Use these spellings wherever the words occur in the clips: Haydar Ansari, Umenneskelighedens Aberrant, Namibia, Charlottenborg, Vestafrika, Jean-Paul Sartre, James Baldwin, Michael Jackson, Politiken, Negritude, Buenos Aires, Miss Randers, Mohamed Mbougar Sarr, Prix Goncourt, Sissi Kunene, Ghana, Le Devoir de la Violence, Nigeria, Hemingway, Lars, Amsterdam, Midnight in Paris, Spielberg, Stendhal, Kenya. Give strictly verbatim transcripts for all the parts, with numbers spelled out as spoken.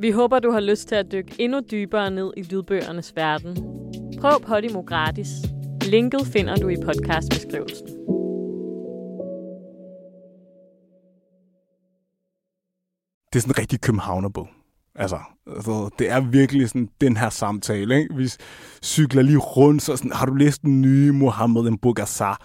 Vi håber, du har lyst til at dykke endnu dybere ned i lydbøgernes verden. Prøv Podimo gratis. Linket finder du i podcastbeskrivelsen. Det er sådan en rigtig københavnerbog. Altså, altså, det er virkelig sådan den her samtale, ikke? Vi cykler lige rundt, så sådan, har du læst den nye Mohamed Mbougar Sarr?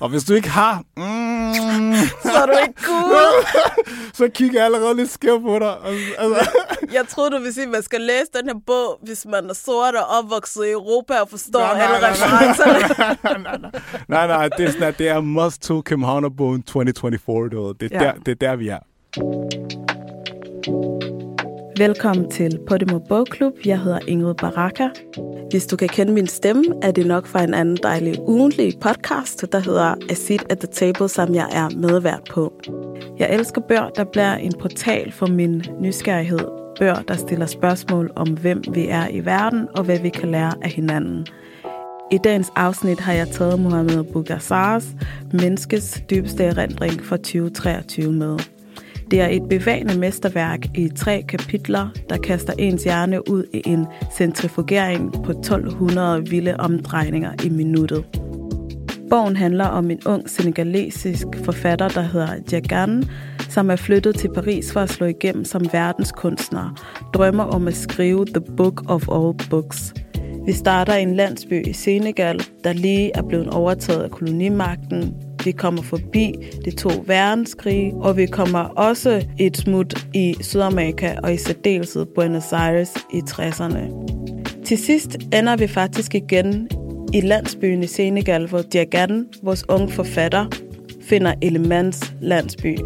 Og hvis du ikke har, mm, så er du ikke cool. Så kigger jeg allerede lidt skævt på dig. Altså. Jeg troede, du ville sige, at man skal læse den her bog, hvis man er sort og opvokset i Europa og forstår alle referencerne. Nej, nej, nej, nej, det er sådan, det er must to Københavnerbogen tyve fireogtyve. Det er, ja. der, det er der, vi er. Velkommen til Podimo Bogklub. Jeg hedder Ingrid Baraka. Hvis du kan kende min stemme, er det nok fra en anden dejlig ugentlig podcast, der hedder A Seat At The Table, som jeg er medvært på. Jeg elsker bøger, der bliver en portal for min nysgerrighed. Bøger, der stiller spørgsmål om, hvem vi er i verden og hvad vi kan lære af hinanden. I dagens afsnit har jeg taget Mohamed Mbougar Sarrs Menneskets dybeste erindring fra tyve treogtyve med. Det er et bevægende mesterværk i tre kapitler, der kaster ens hjerne ud i en centrifugering på tolv hundrede vilde omdrejninger i minuttet. Bogen handler om en ung senegalesisk forfatter, der hedder Diagne, som er flyttet til Paris for at slå igennem som verdenskunstner, drømmer om at skrive The Book of All Books. Vi starter i en landsby i Senegal, der lige er blevet overtaget af kolonimagten. Vi kommer forbi de to verdenskrige, og vi kommer også et smut i Sydamerika og i særdeleshed Buenos Aires i tresserne. Til sidst ender vi faktisk igen i landsbyen i Senegal, hvor Diagne, vores unge forfatter, finder Elimans landsby.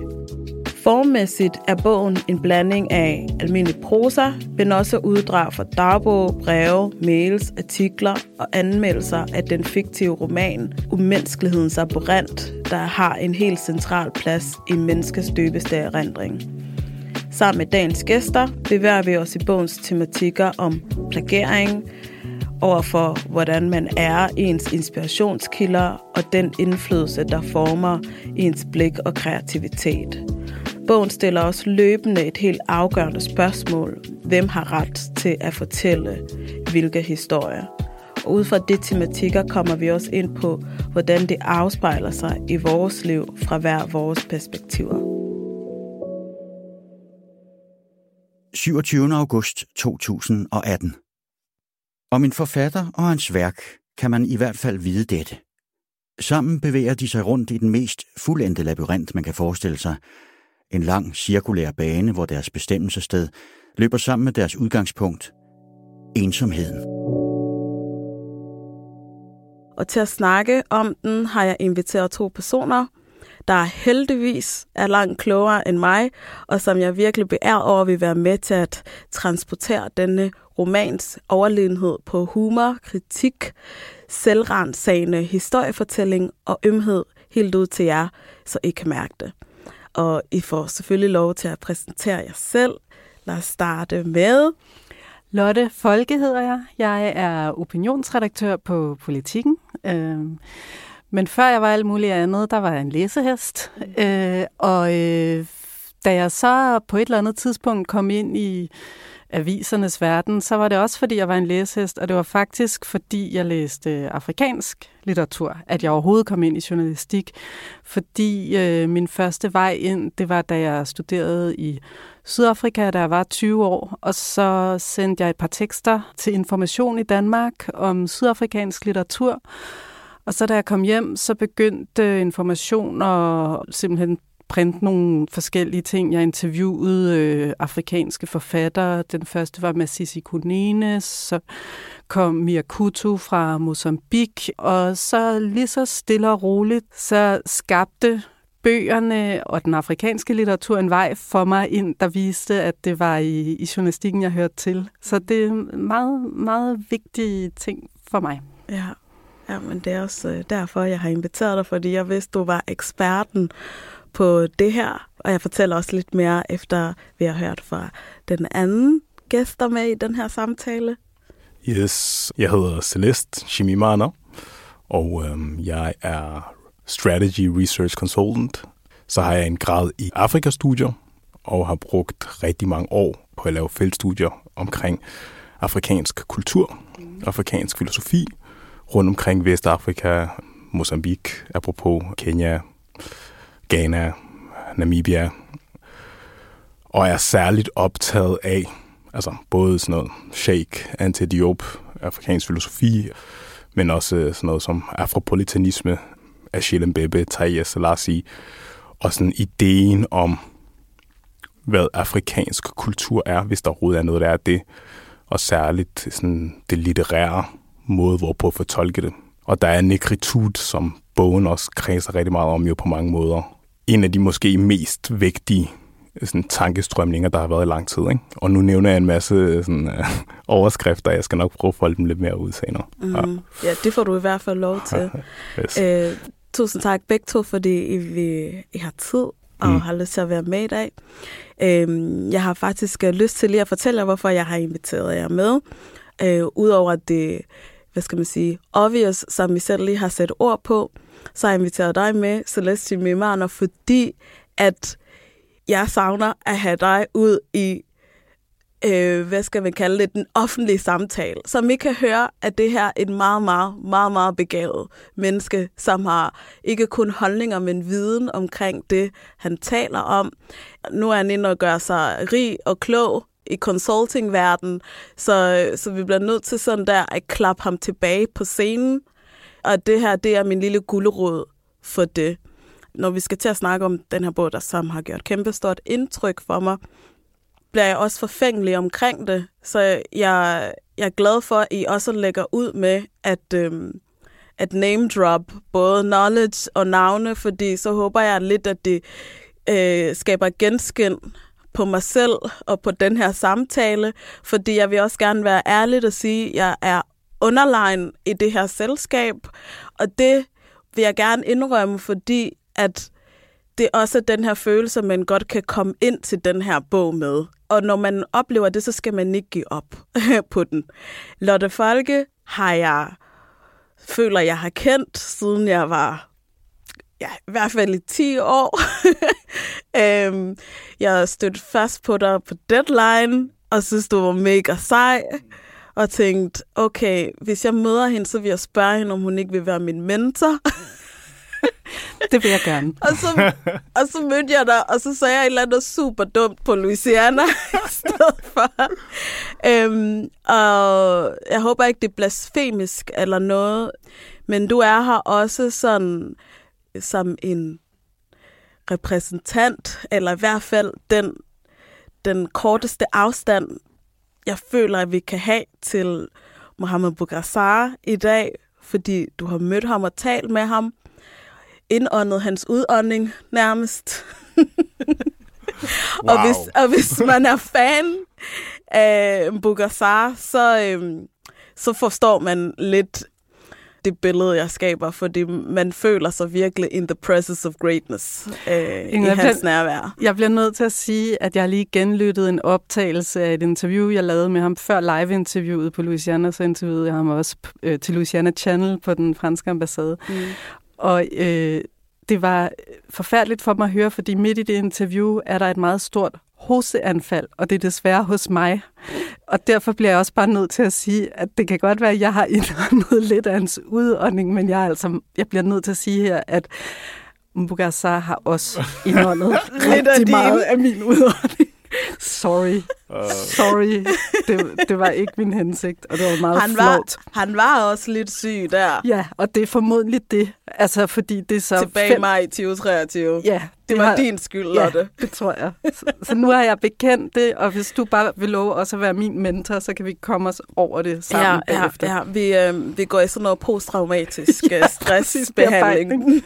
Formmæssigt er bogen en blanding af almindelig prosa, men også uddrag fra dagbog, breve, mails, artikler og anmeldelser af den fiktive roman Umenneskelighedens Aberrant, der har en helt central plads i Menneskets dybeste erindring. Sammen med dagens gæster bevæger vi os i bogens tematikker om plagiering, overfor hvordan man er, ens inspirationskilder og den indflydelse, der former ens blik og kreativitet. Bogen stiller også løbende et helt afgørende spørgsmål. Hvem har ret til at fortælle hvilke historier? Og ud fra de tematikker kommer vi også ind på, hvordan det afspejler sig i vores liv fra hver vores perspektiver. syvogtyvende august to tusind atten. Om en forfatter og hans værk kan man i hvert fald vide dette. Sammen bevæger de sig rundt i den mest fuldendte labyrint, man kan forestille sig. En lang cirkulær bane, hvor deres bestemmelsessted løber sammen med deres udgangspunkt, ensomheden. Og til at snakke om den har jeg inviteret to personer, der heldigvis er langt klogere end mig, og som jeg virkelig beærer over at vil være med til at transportere denne romans overlegenhed på humor, kritik, selvrensagende historiefortælling og ømhed helt ud til jer, så I kan mærke det. Og I får selvfølgelig lov til at præsentere jer selv. Lad os starte med... Lotte Folke hedder jeg. Jeg er opinionsredaktør på Politiken. Øh, men før jeg var alt muligt andet, der var jeg en læsehest. Øh, og øh, da jeg så på et eller andet tidspunkt kom ind i avisernes verden, så var det også, fordi jeg var en læsehest, og det var faktisk, fordi jeg læste afrikansk litteratur, at jeg overhovedet kom ind i journalistik, fordi øh, min første vej ind, det var, da jeg studerede i Sydafrika, da jeg var tyve år, og så sendte jeg et par tekster til Information i Danmark om sydafrikansk litteratur, og så da jeg kom hjem, så begyndte Information og simpelthen printe nogle forskellige ting. Jeg interviewede øh, afrikanske forfattere. Den første var med Sissi Kunene, så kom Miyakutu fra Mozambique, og så lige så stille og roligt, så skabte bøgerne og den afrikanske litteratur en vej for mig ind, der viste, at det var i, i journalistikken, jeg hørte til. Så det er meget, meget vigtige ting for mig. Ja, ja, men det er også derfor, jeg har inviteret dig, fordi jeg vidste, du var eksperten på det her, og jeg fortæller også lidt mere efter, vi har hørt fra den anden gæst, der med i den her samtale. Yes, jeg hedder Céleste Nshimiyimana, og øhm, jeg er Strategy Research Consultant. Så har jeg en grad i Afrikastudier, og har brugt rigtig mange år på at lave feltstudier omkring afrikansk kultur, afrikansk filosofi, rundt omkring Vestafrika, Mozambique, apropos Kenya, Ghana, Namibia, og er særligt optaget af, altså både sådan noget Sheikh Anta Diop, afrikansk filosofi, men også sådan noget som afropolitanisme, Achille Mbembe, Taye Selassie, og sådan ideen om, hvad afrikansk kultur er, hvis der overhovedet er noget, der er det, og særligt sådan det litterære måde, hvorpå at fortolke det. Og der er negritude, som bogen også kredser rigtig meget om jo på mange måder. En af de måske mest vigtige sådan, tankestrømninger, der har været i lang tid. Ikke? Og nu nævner jeg en masse sådan, øh, overskrifter, jeg skal nok prøve at folde dem lidt mere ud senere. Mm. Ja. ja, det får du i hvert fald lov til. yes. Æ, tusind tak begge to, fordi I, I har tid og mm. har lyst til at være med i dag. Æ, jeg har faktisk lyst til lige at fortælle jer, hvorfor jeg har inviteret jer med. Æ, udover det, hvad skal man sige, obvious, som I selv lige har sat ord på, så har jeg inviteret dig med, Céleste Kigali, fordi at jeg savner at have dig ud i, øh, hvad skal man kalde det, den offentlige samtale. Som I kan høre, at det her er et meget, meget, meget, meget begavet menneske, som har ikke kun holdninger, men viden omkring det, han taler om. Nu er han inde og gør sig rig og klog i consulting-verdenen, så, så vi bliver nødt til sådan der at klappe ham tilbage på scenen. Og det her, det er min lille gulerod for det. Når vi skal til at snakke om den her bog, der sammen har gjort kæmpestort indtryk for mig, bliver jeg også forfængelig omkring det. Så jeg, jeg er glad for, at I også lægger ud med at, øhm, at name drop både knowledge og navne, fordi så håber jeg lidt, at det øh, skaber genskin på mig selv og på den her samtale, fordi jeg vil også gerne være ærlig og sige, at jeg er underlegen i det her selskab, og det vil jeg gerne indrømme, fordi at det også er den her følelse, man godt kan komme ind til den her bog med. Og når man oplever det, så skal man ikke give op på den. Lotte Folke har jeg, føler jeg har kendt, siden jeg var ja, i hvert fald i ti år. øhm, jeg stødte fast på dig på Deadline, og synes, du var mega sej. Og tænkte, okay, hvis jeg møder hende, så vil jeg spørge hende, om hun ikke vil være min mentor. Det vil jeg gerne. og, så, og så mødte jeg dig, og så sagde jeg et eller andet super dumt på Louisiana i stedet for. Øhm, og jeg håber ikke, det er blasfemisk eller noget, men du er her også sådan som en repræsentant, eller i hvert fald den, den korteste afstand, jeg føler, at vi kan have til Mohamed Mbougar Sarr i dag, fordi du har mødt ham og talt med ham. Indåndet hans udånding nærmest. Wow. og, hvis, og hvis man er fan af Mbougar Sarr, så, øhm, så forstår man lidt det billede, jeg skaber, fordi man føler sig virkelig in the presence of greatness øh, i hans nærvær. Jeg bliver nødt til at sige, at jeg lige genlyttede en optagelse af et interview, jeg lavede med ham før live-interviewet på Louisiana, så interviewede jeg ham også øh, til Louisiana Channel på den franske ambassade. Mm. Og øh, det var forfærdeligt for mig at høre, fordi midt i det interview er der et meget stort hosteanfald, og det er desværre hos mig. Og derfor bliver jeg også bare nødt til at sige, at det kan godt være, at jeg har indåndet lidt af hans udånding, men jeg, altså, jeg bliver nødt til at sige her, at Mbougar Sarr har også indåndet rigtig meget af min udånding. Sorry. Uh. Sorry. Det, det var ikke min hensigt, og det var meget han var, flot. Han var også lidt syg der. Ja, og det er formodentlig det. Altså, fordi det er så Tilbage i fem... maj tyve treogtyve. Ja. Det, det var har... din skyld, Lotte. Ja, det tror jeg. Så, så nu har jeg bekendt det, og hvis du bare vil love også at være min mentor, så kan vi komme os over det sammen ja, bagefter. Ja, ja. Vi, øh, vi går i sådan noget posttraumatisk ja, stressbehandling.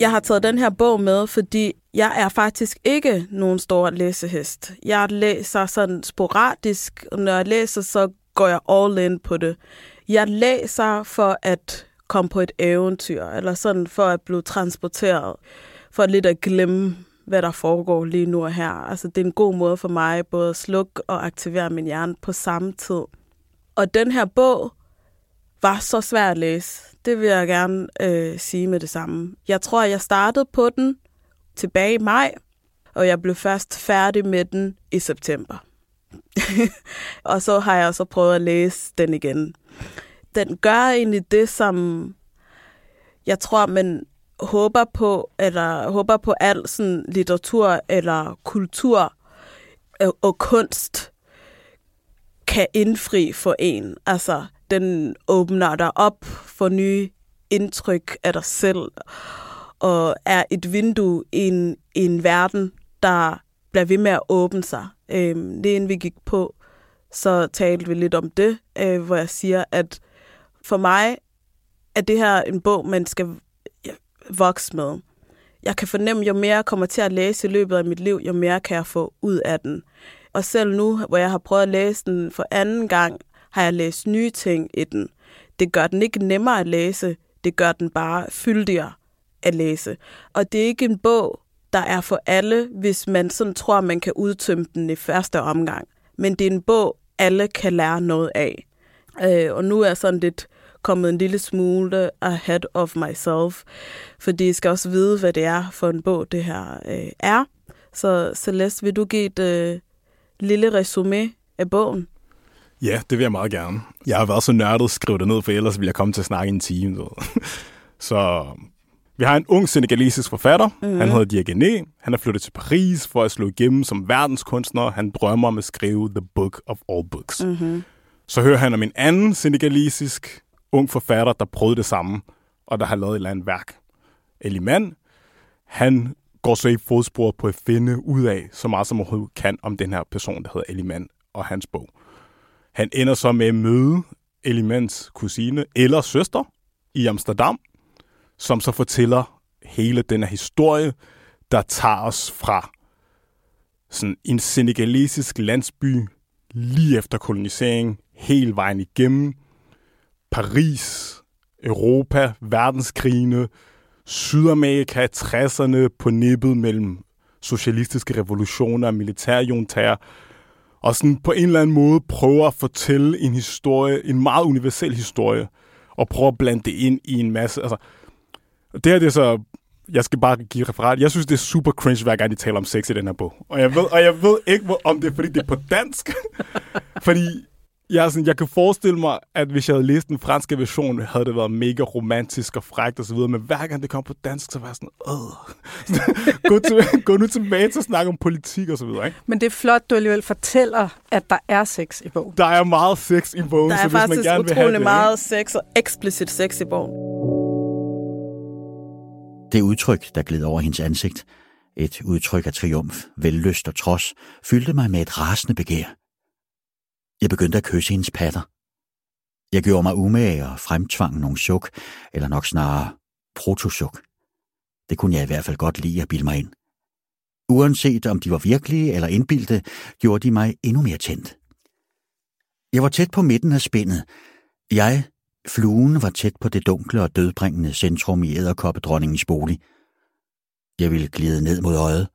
Jeg har taget den her bog med, fordi jeg er faktisk ikke nogen stor læsehest. Jeg læser sådan sporadisk, og når jeg læser, så går jeg all in på det. Jeg læser for at komme på et eventyr, eller sådan for at blive transporteret, for lidt at glemme, hvad der foregår lige nu og her. Altså, det er en god måde for mig både at slukke og aktivere min hjerne på samme tid. Og den her bog var så svær at læse. Det vil jeg gerne øh, sige med det samme. Jeg tror, jeg startede på den, tilbage i maj, og jeg blev først færdig med den i september. Og så har jeg så prøvet at læse den igen. Den gør egentlig det, som jeg tror, man håber på, eller håber på al sådan litteratur eller kultur og kunst kan indfri for en. Altså, den åbner dig op for nye indtryk af dig selv, og er et vindue i en, i en verden, der bliver ved med at åbne sig. Øhm, det inden vi gik på, så talte vi lidt om det, øh, hvor jeg siger, at for mig er det her en bog, man skal vokse med. Jeg kan fornemme, jo mere jeg kommer til at læse i løbet af mit liv, jo mere kan jeg få ud af den. Og selv nu, hvor jeg har prøvet at læse den for anden gang, har jeg læst nye ting i den. Det gør den ikke nemmere at læse, det gør den bare fyldigere at læse. Og det er ikke en bog, der er for alle, hvis man sådan tror, man kan udtømme den i første omgang. Men det er en bog, alle kan lære noget af. Øh, og nu er jeg sådan lidt kommet en lille smule ahead of myself, fordi jeg skal også vide, hvad det er for en bog, det her øh, er. Så Celeste, vil du give et øh, lille resume af bogen? Ja, det vil jeg meget gerne. Jeg har været så nørdet at skrive det ned, for ellers ville jeg komme til at snakke i en time. Så... så vi har en ung senegalesisk forfatter. Mm-hmm. Han hedder Diagne. Han er flyttet til Paris for at slå igennem som verdenskunstner. Han drømmer om at skrive The Book of All Books. Mm-hmm. Så hører han om en anden senegalesisk ung forfatter, der prøvede det samme, og der har lavet et eller andet værk. Eliman, han går så i fodspor på at finde ud af så meget som overhovedet kan om den her person, der hedder Eliman, og hans bog. Han ender så med at møde Elimans kusine eller søster i Amsterdam, som så fortæller hele den her historie, der tager os fra sådan en senegalesisk landsby lige efter kolonisering, hele vejen igennem Paris, Europa, verdenskrigene, Sydamerika, tresserne, på nippet mellem socialistiske revolutioner og militærjuntaer, og sådan på en eller anden måde prøver at fortælle en historie, en meget universel historie, og prøver at blande det ind i en masse... Altså, det her, det er så... Jeg skal bare give referat. Jeg synes, det er super cringe, hver gang de taler om sex i den her bog. Og jeg ved, og jeg ved ikke, om det er, fordi det er på dansk. Fordi jeg, sådan, jeg kan forestille mig, at hvis jeg havde læst den franske version, havde det været mega romantisk og frækt osv. Men hver gang det kom på dansk, så var jeg sådan... gå, til, gå nu tilbage til at snakke om politik og så videre, ikke? Men det er flot, du alligevel fortæller, at der er sex i bogen. Der er meget sex i bogen. Der er så faktisk hvis man gerne vil have det, meget sex og eksplicit sex i bogen. Det udtryk, der gled over hendes ansigt, et udtryk af triumf, vellyst og trods, fyldte mig med et rasende begær. Jeg begyndte at kysse hendes patter. Jeg gjorde mig umage og fremtvang nogle suk, eller nok snarere protosuk. Det kunne jeg i hvert fald godt lide at bilde mig ind. Uanset om de var virkelige eller indbildte, gjorde de mig endnu mere tændt. Jeg var tæt på midten af spændet. Jeg... Fluen var tæt på det dunkle og dødbringende centrum i æderkoppedronningens bolig. Jeg ville glide ned mod øjet.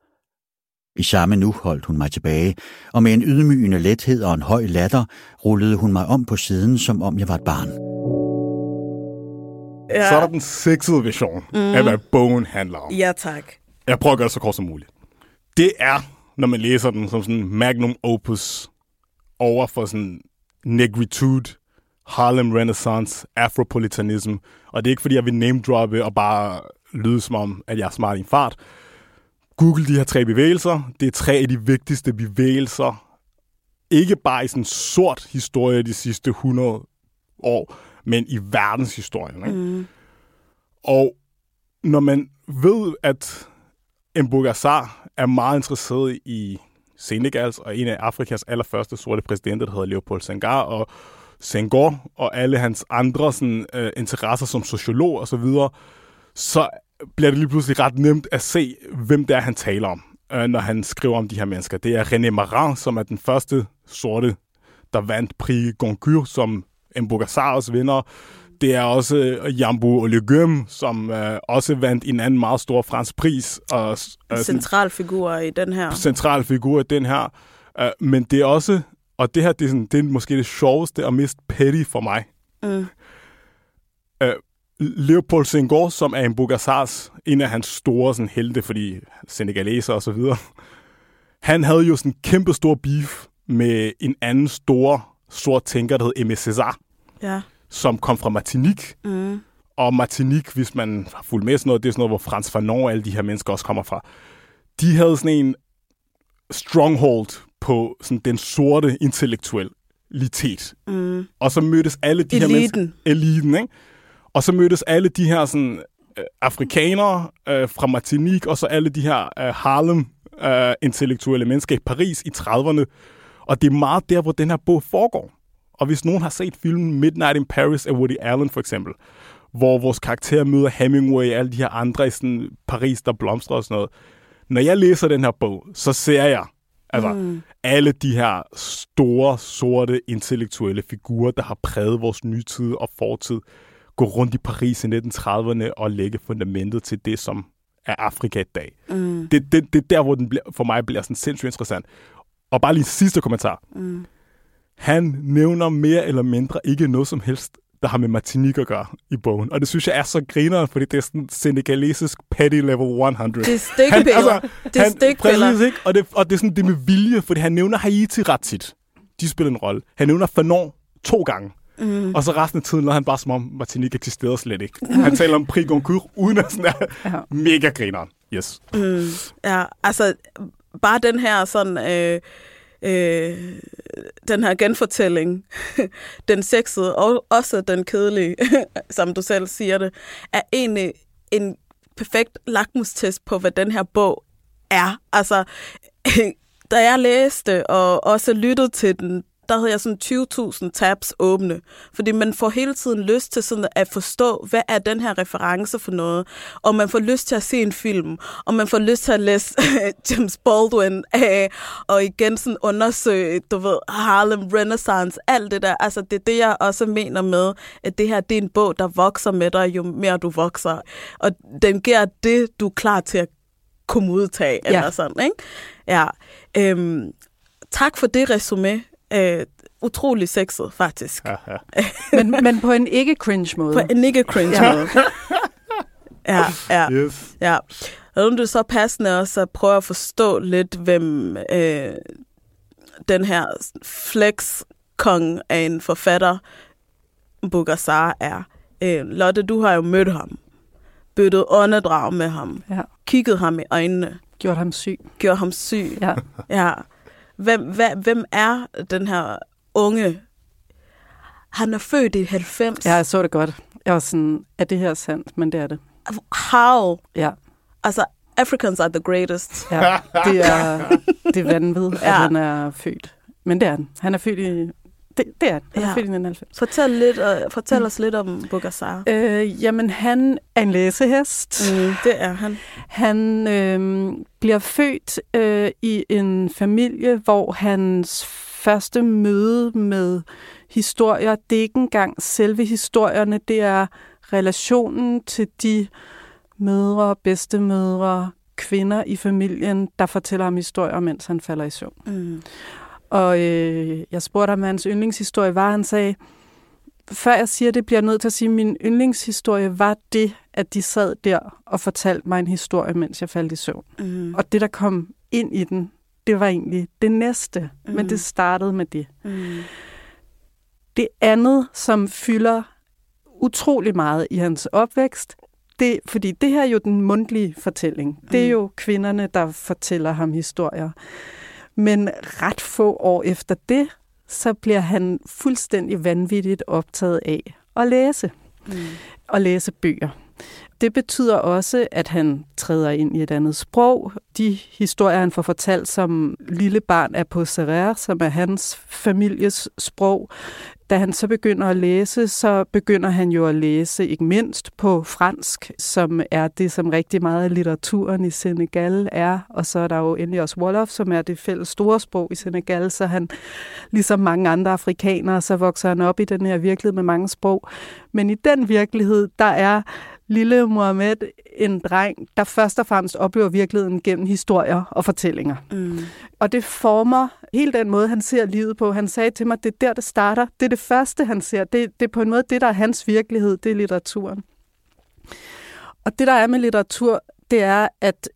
I samme nu holdt hun mig tilbage, og med en ydmygende lethed og en høj latter rullede hun mig om på siden, som om jeg var et barn. Ja. Så er der den sexede version mm. af, hvad bogen handler om. Ja, tak. Jeg prøver at gøre det så kort som muligt. Det er, når man læser den, som sådan magnum opus over for sådan negritude, Harlem Renaissance, afropolitanisme, og det er ikke, fordi jeg vil namedroppe og bare lyde som om, at jeg er smart i en fart. Google de her tre bevægelser. Det er tre af de vigtigste bevægelser. Ikke bare i sådan en sort historie de sidste hundrede år, men i verdenshistorien. Ikke? Mm. Og når man ved, at Mbougar Sarr er meget interesseret i Senegals, og en af Afrikas allerførste sorte præsidenter, der hedder Léopold Senghor, og Senghor og alle hans andre sådan, øh, interesser som sociolog og så videre, så bliver det lige pludselig ret nemt at se, hvem det er, han taler om, øh, når han skriver om de her mennesker. Det er René Marin, som er den første sorte, der vandt Prix Goncourt, som Mbougar Sarrs vinder. Det er også øh, Yambo Ouologuem, som øh, også vandt en anden meget stor fransk pris. Og, øh, central figur i den her. Central figur i den her. Øh, men det er også... Og det her, det er, sådan, det er måske det sjoveste og mest petty for mig. Mm. Øh, Léopold Senghor, som er Mbougar Sarrs, en af hans store sådan, helte, fordi senegaleser og så videre. Han havde jo sådan en kæmpe stor beef med en anden stor sort tænker, der hed Aimé Césaire, ja. Som kom fra Martinique. Mm. Og Martinique, hvis man har fulgt med sådan noget, det er sådan noget, hvor Frantz Fanon og alle de her mennesker også kommer fra. De havde sådan en stronghold på sådan den sorte intellektualitet. Mm. Og så mødtes alle de Eliten. her mennesker... Eliten. Ikke? Og så mødtes alle de her sådan, øh, afrikanere øh, fra Martinique, og så alle de her øh, Harlem-intellektuelle øh, mennesker i Paris i trediverne. Og det er meget der, hvor den her bog foregår. Og hvis nogen har set filmen Midnight in Paris af Woody Allen for eksempel, hvor vores karakter møder Hemingway og alle de her andre i sådan Paris, der blomstrer og sådan noget. Når jeg læser den her bog, så ser jeg altså, mm. alle de her store, sorte, intellektuelle figurer, der har præget vores nytid og fortid, gå rundt i Paris i nitten trediverne og lægge fundamentet til det, som er Afrika i dag. Mm. Det, det, det er der, hvor den bliver, for mig bliver sådan sindssygt interessant. Og bare lige sidste kommentar. Mm. Han nævner mere eller mindre ikke noget som helst, der har med Martinique at gøre i bogen. Og det synes jeg er så grineren, fordi det er sådan senegalesisk petty level hundrede. Det er stikpiller. Altså, det er stikpiller. Og det, og det er sådan det med vilje, fordi han nævner Haiti ret tit. De spiller en rolle. Han nævner Fanon to gange. Mm. Og så resten af tiden lader han bare som om Martinique eksisterede slet ikke. Mm. Han taler om Prix Goncourt uden at sådan ja. Mega grineren. Yes. Mm. Ja, altså... Bare den her sådan øh, øh, den her genfortælling, den sexede og også den kedelige, som du selv siger det, er egentlig en perfekt lakmustest på, hvad den her bog er. Altså, da jeg læste og også lyttede til den, der havde jeg sådan tyve tusind tabs åbne, fordi man får hele tiden lyst til sådan at forstå, hvad er den her reference for noget, og man får lyst til at se en film, og man får lyst til at læse James Baldwin, øh, og igen sådan undersøge, du ved, Harlem Renaissance, alt det der, altså det er det, jeg også mener med, at det her, det er en bog, der vokser med dig, jo mere du vokser, og den giver det, du er klar til at komme udtage, ja. Eller sådan, ikke? Ja. Øhm, tak for det resume. Øh, utrolig sexet, faktisk. Ja, ja. men, men på en ikke-cringe-måde. På en ikke-cringe-måde. Ja, ja. Yes. Ja. Og det er så passende også at prøve at forstå lidt, hvem øh, den her flex-kong af en forfatter, Mbougar Sarr, er. Øh, Lotte, du har jo mødt ham. Byttet åndedrag med ham. Ja. Kigget ham i øjnene. Gjort ham syg. Gjort ham syg, ja. Ja. Hvem, hvem er den her unge? Han er født i halvfems. Ja, jeg så det godt. Jeg var sådan, er det her sandt? Men det er det. How? Ja. Altså, Africans are the greatest. Ja, det er, det er vanvittigt, ja. At han er født. Men det er han. Han er født i... Det, det er han. Han er ja. Født i nitten halvfems. Fortæl, lidt, uh, fortæl os lidt om Mbougar Sarr. Øh, jamen, han er en læsehest. Mm, det er han. Han øh, bliver født øh, i en familie, hvor hans første møde med historier, det er ikke engang selve historierne, det er relationen til de mødre, bedstemødre, kvinder i familien, der fortæller ham historier, mens han falder i søvn. Mm. Og øh, jeg spurgte ham, hvad hans yndlingshistorie var. Han sagde, før jeg siger det, bliver jeg nødt til at sige, at min yndlingshistorie var det, at de sad der og fortalte mig en historie, mens jeg faldt i søvn. Mm. Og det, der kom ind i den, det var egentlig det næste. Mm. Men det startede med det. Mm. Det andet, som fylder utrolig meget i hans opvækst, det, fordi det her er jo den mundtlige fortælling. Mm. Det er jo kvinderne, der fortæller ham historier. Men ret få år efter det, så bliver han fuldstændig vanvittigt optaget af at læse. Mm. Og læse bøger. Det betyder også, at han træder ind i et andet sprog. De historier, han får fortalt som lille barn af Posserer, som er hans families sprog. Da han så begynder at læse, så begynder han jo at læse, ikke mindst på fransk, som er det, som rigtig meget af litteraturen i Senegal er. Og så er der jo endelig også Wolof, som er det fælles store sprog i Senegal, så han, ligesom mange andre afrikanere, så vokser han op i den her virkelighed med mange sprog. Men i den virkelighed, der er lille Mohammed en dreng, der først og fremmest oplever virkeligheden gennem historier og fortællinger. Mm. Og det former hele den måde, han ser livet på. Han sagde til mig, det er der, det starter. Det er det første, han ser. Det, det er på en måde det, der er hans virkelighed, det er litteraturen. Og det, der er med litteratur, det er, at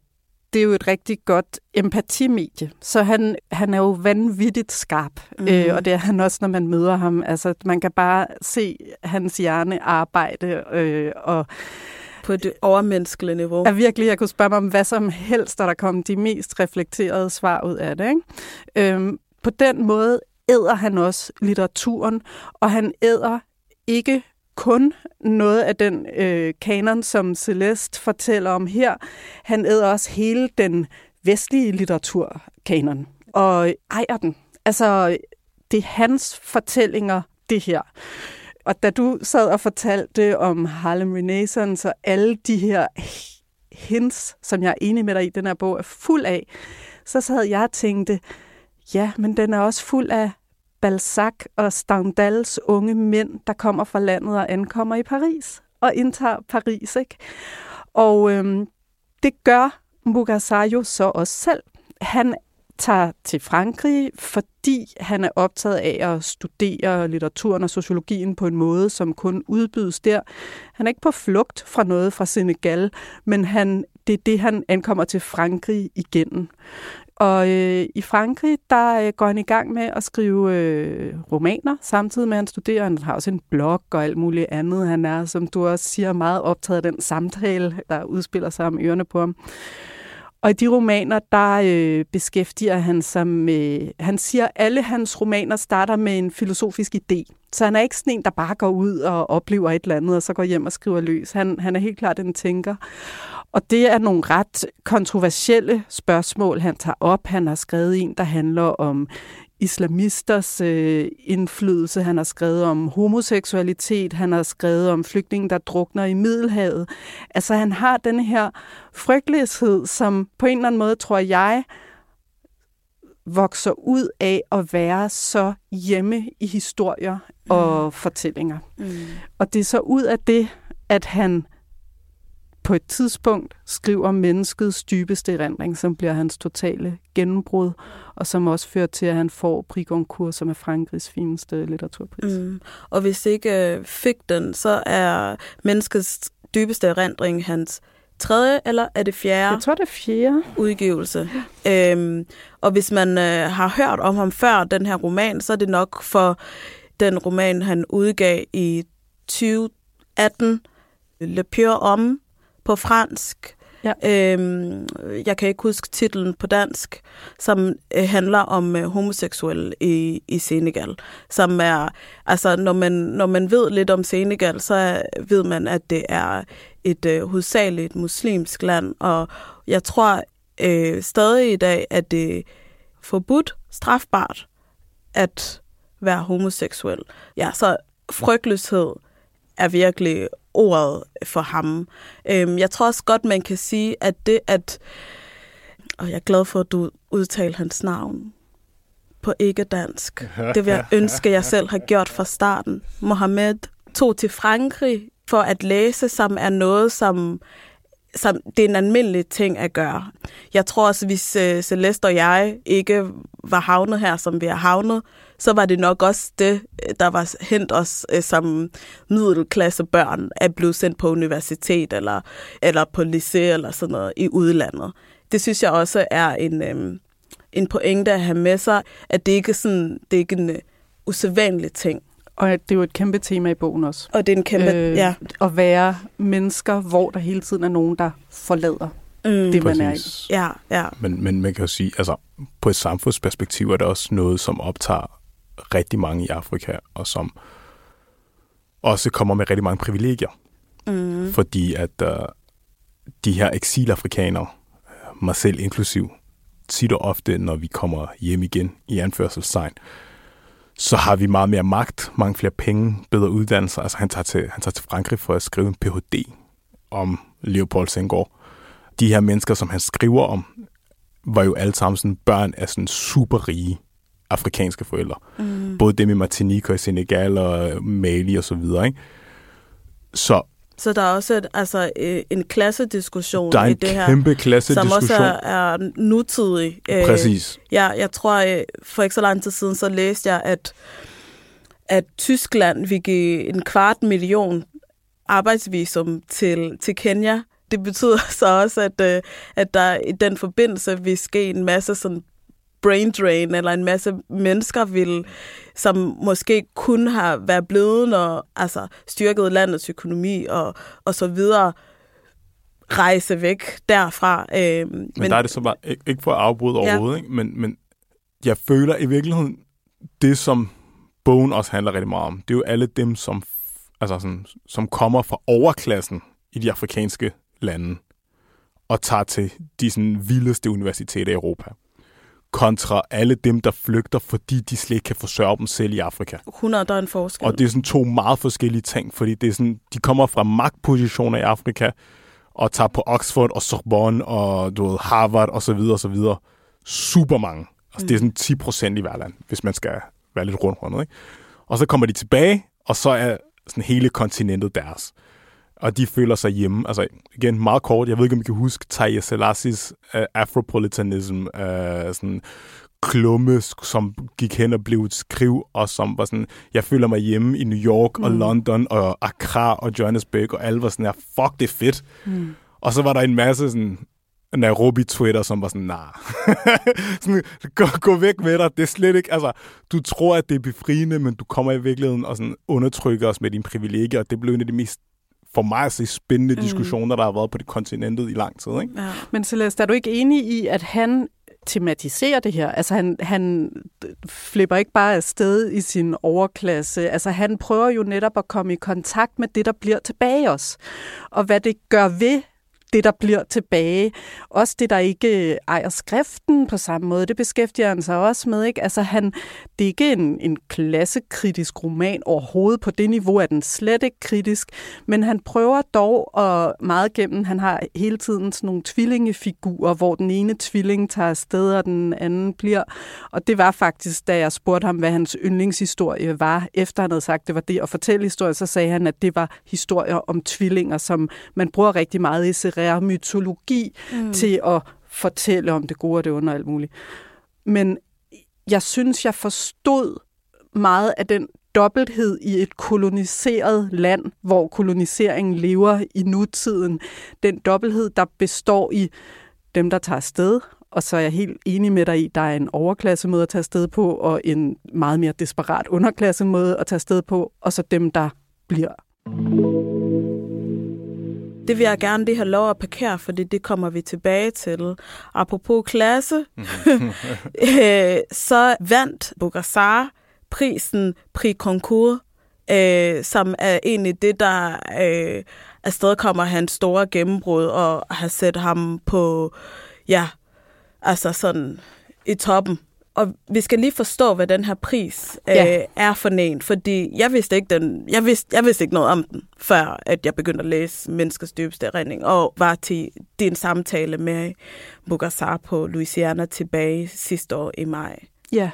det er jo et rigtig godt empatimedie. Så han, han er jo vanvittigt skarp, mm. øh, og det er han også, når man møder ham. Altså, man kan bare se hans hjernearbejde øh, og... På et overmenneskeligt niveau. Ja, virkelig. Jeg kunne spørge mig om hvad som helst, der kom de mest reflekterede svar ud af det. Ikke? Øhm, på den måde æder han også litteraturen, og han æder ikke kun noget af den øh, kanon, som Céleste fortæller om her. Han æder også hele den vestlige litteraturkanon og ejer den. Altså, det er hans fortællinger, det her. Og da du sad og fortalte om Harlem Renaissance og alle de her hints, som jeg er enig med dig i, den her bog er fuld af, så sad jeg og tænkte, ja, men den er også fuld af Balzac og Stendhals unge mænd, der kommer fra landet og ankommer i Paris og indtager Paris, ikke? Og øhm, det gør Mbougar Sarr jo så også selv. Han tager til Frankrig, fordi han er optaget af at studere litteraturen og sociologien på en måde, som kun udbydes der. Han er ikke på flugt fra noget fra Senegal, men han, det er det, han ankommer til Frankrig igennem. Og øh, i Frankrig, der øh, går han i gang med at skrive øh, romaner, samtidig med at han studerer. Han har også en blog og alt muligt andet. Han er, som du også siger, meget optaget af den samtale, der udspiller sig om ørerne på ham. Og i de romaner, der øh, beskæftiger han sig med... Han siger, at alle hans romaner starter med en filosofisk idé. Så han er ikke sådan en, der bare går ud og oplever et eller andet, og så går hjem og skriver løs. Han, han er helt klart en tænker. Og det er nogle ret kontroversielle spørgsmål, han tager op. Han har skrevet en, der handler om islamisters øh, indflydelse. Han har skrevet om homoseksualitet. Han har skrevet om flygtninge, der drukner i Middelhavet. Altså, han har den her frygtelighed, som på en eller anden måde, tror jeg, vokser ud af at være så hjemme i historier og mm. fortællinger. Mm. Og det er så ud af det, at han på et tidspunkt skriver Menneskets dybeste erindring, som bliver hans totale gennembrud, og som også fører til, at han får Prix Goncourt, som er Frankrigs fineste litteraturpris. Mm. Og hvis ikke øh, fik den, så er Menneskets dybeste erindring hans tredje, eller er det fjerde? Jeg tror, det er fjerde. Udgivelse. Ja. Øhm, og hvis man øh, har hørt om ham før, den her roman, så er det nok for den roman, han udgav i tyve atten, Le Pure Homme, på fransk. Ja. Øhm, jeg kan ikke huske titlen på dansk, som handler om øh, homoseksuelle i, i Senegal, som er, altså når man, når man ved lidt om Senegal, så ved man, at det er et øh, hovedsageligt muslimsk land, og jeg tror øh, stadig i dag, at det er forbudt, strafbart at være homoseksuel. Ja, så frygtløshed er virkelig ordet for ham. Jeg tror også godt, man kan sige, at det at... Og jeg er glad for, at du udtaler hans navn på ikke-dansk. Det vil jeg ønske, jeg selv har gjort fra starten. Mohamed tog til Frankrig for at læse, som er noget, som, som det er en almindelig ting at gøre. Jeg tror også, hvis Céleste og jeg ikke var havnet her, som vi er havnet, så var det nok også det, der var hent os øh, som middelklassebørn at blive sendt på universitet eller, eller på lycée eller sådan noget i udlandet. Det synes jeg også er en, øh, en pointe at have med sig, at det ikke sådan, det er ikke en øh, usædvanlig ting. Og det er jo et kæmpe tema i bogen også. Og det er en kæmpe, øh, ja. At være mennesker, hvor der hele tiden er nogen, der forlader mm. det, man Præcis. Er i. Ja, ja. Men, men man kan jo sige, altså på et samfundsperspektiv er der også noget, som optager rigtig mange i Afrika, og som også kommer med rigtig mange privilegier. Mm. Fordi at øh, de her eksilafrikanere, mig selv inklusiv, tit og ofte, når vi kommer hjem igen i anførselstegn, så har vi meget mere magt, mange flere penge, bedre uddannelser. Altså han tager til, han tager til Frankrig for at skrive en P H D om Léopold Senghor. De her mennesker, som han skriver om, var jo alle sammen sådan børn af sådan superrige afrikanske forældre. Mm. Både dem i Martinique og i Senegal og Mali og så videre, ikke? Så, så der er også et, altså, en klassediskussion i det her. Der er en kæmpe klassediskussion. Som også er, er nutidig. Præcis. Ja, jeg tror, for ikke så lang tid siden, så læste jeg, at, at Tyskland ville give en kvart million arbejdsvisum til, til Kenya, det betyder så også, at, øh, at der i den forbindelse vil ske en masse sådan brain drain, eller en masse mennesker, vil, som måske kun har været blevet og altså, styrket landets økonomi og, og så videre, rejse væk derfra. Øh, men, men der er det så bare, ikke for at afbryde overhovedet, ja. ikke? Men, men jeg føler i virkeligheden, det som bogen også handler rigtig meget om, det er jo alle dem, som, altså sådan, som kommer fra overklassen i de afrikanske lande og tager til de sådan, vildeste universiteter i Europa, kontra alle dem, der flygter, fordi de slet ikke kan forsørge dem selv i Afrika. hundrede, der er en forskel. Og det er sådan to meget forskellige ting, fordi det er sådan, de kommer fra magtpositioner i Afrika og tager på Oxford og Sorbonne og du ved, Harvard og så videre og så videre. Super mange. Altså, mm. Det er sådan ti procent i hver land, hvis man skal være lidt rundhåndet, ikke? Og så kommer de tilbage, og så er sådan hele kontinentet deres. Og de føler sig hjemme. Altså, igen, meget kort. Jeg ved ikke, om I kan huske Taya Selassies uh, afropolitanisme, uh, sådan klumme, som gik hen og blev et skriv, og som var sådan, jeg føler mig hjemme i New York mm. og London og Accra og Johannesburg, og alle var sådan her, fuck, det er fedt. Mm. Og så var der en masse sådan Nairobi-Twitter, som var sådan, nah. sådan, gå, gå væk med dig, det er slet ikke, altså, du tror, at det er befriende, men du kommer i virkeligheden og sådan undertrykker os med dine privilegier, og det blev en af de mest for mig at se spændende mm. diskussioner, der har været på det kontinentet i lang tid. Ikke? Ja. Men Celeste, er du ikke enig i, at han tematiserer det her? Altså han, han flipper ikke bare afsted i sin overklasse. Altså han prøver jo netop at komme i kontakt med det, der bliver tilbage os. Og hvad det gør ved det, der bliver tilbage. Også det, der ikke ejer skriften på samme måde, det beskæftiger han sig også med. Ikke? Altså, han, det er ikke en, en klassekritisk roman overhovedet. På det niveau er den slet ikke kritisk, men han prøver dog at meget gennem. Han har hele tiden sådan nogle tvillingefigurer, hvor den ene tvilling tager afsted, og den anden bliver. Og det var faktisk, da jeg spurgte ham, hvad hans yndlingshistorie var, efter han havde sagt, det var det at fortælle historie, så sagde han, at det var historier om tvillinger, som man bruger rigtig meget i serien. mytologi mm. til at fortælle om det gode og det onde og alt muligt. Men jeg synes, jeg forstod meget af den dobbelthed i et koloniseret land, hvor koloniseringen lever i nutiden. Den dobbelthed, der består i dem, der tager afsted, og så er jeg helt enig med dig i, der er en overklassemåde at tage afsted på, og en meget mere desperat underklassemåde at tage afsted på, og så dem, der bliver. Det vil jeg gerne det her lov at parkere, for det kommer vi tilbage til. Apropos klasse, så vandt Mbougar Sarr prisen Prix Goncourt, øh, som er egentlig det, der øh, afstedkommer hans store gennembrud og har sat ham på, ja, altså sådan i toppen. Og vi skal lige forstå, hvad den her pris øh, ja. er for en, fordi jeg vidste ikke den, jeg vidste, jeg vidste ikke noget om den, før at jeg begyndte at læse Menneskets dybeste erindring og var til din samtale med Mbougar Sarr på Louisiana tilbage sidste år i maj. Ja,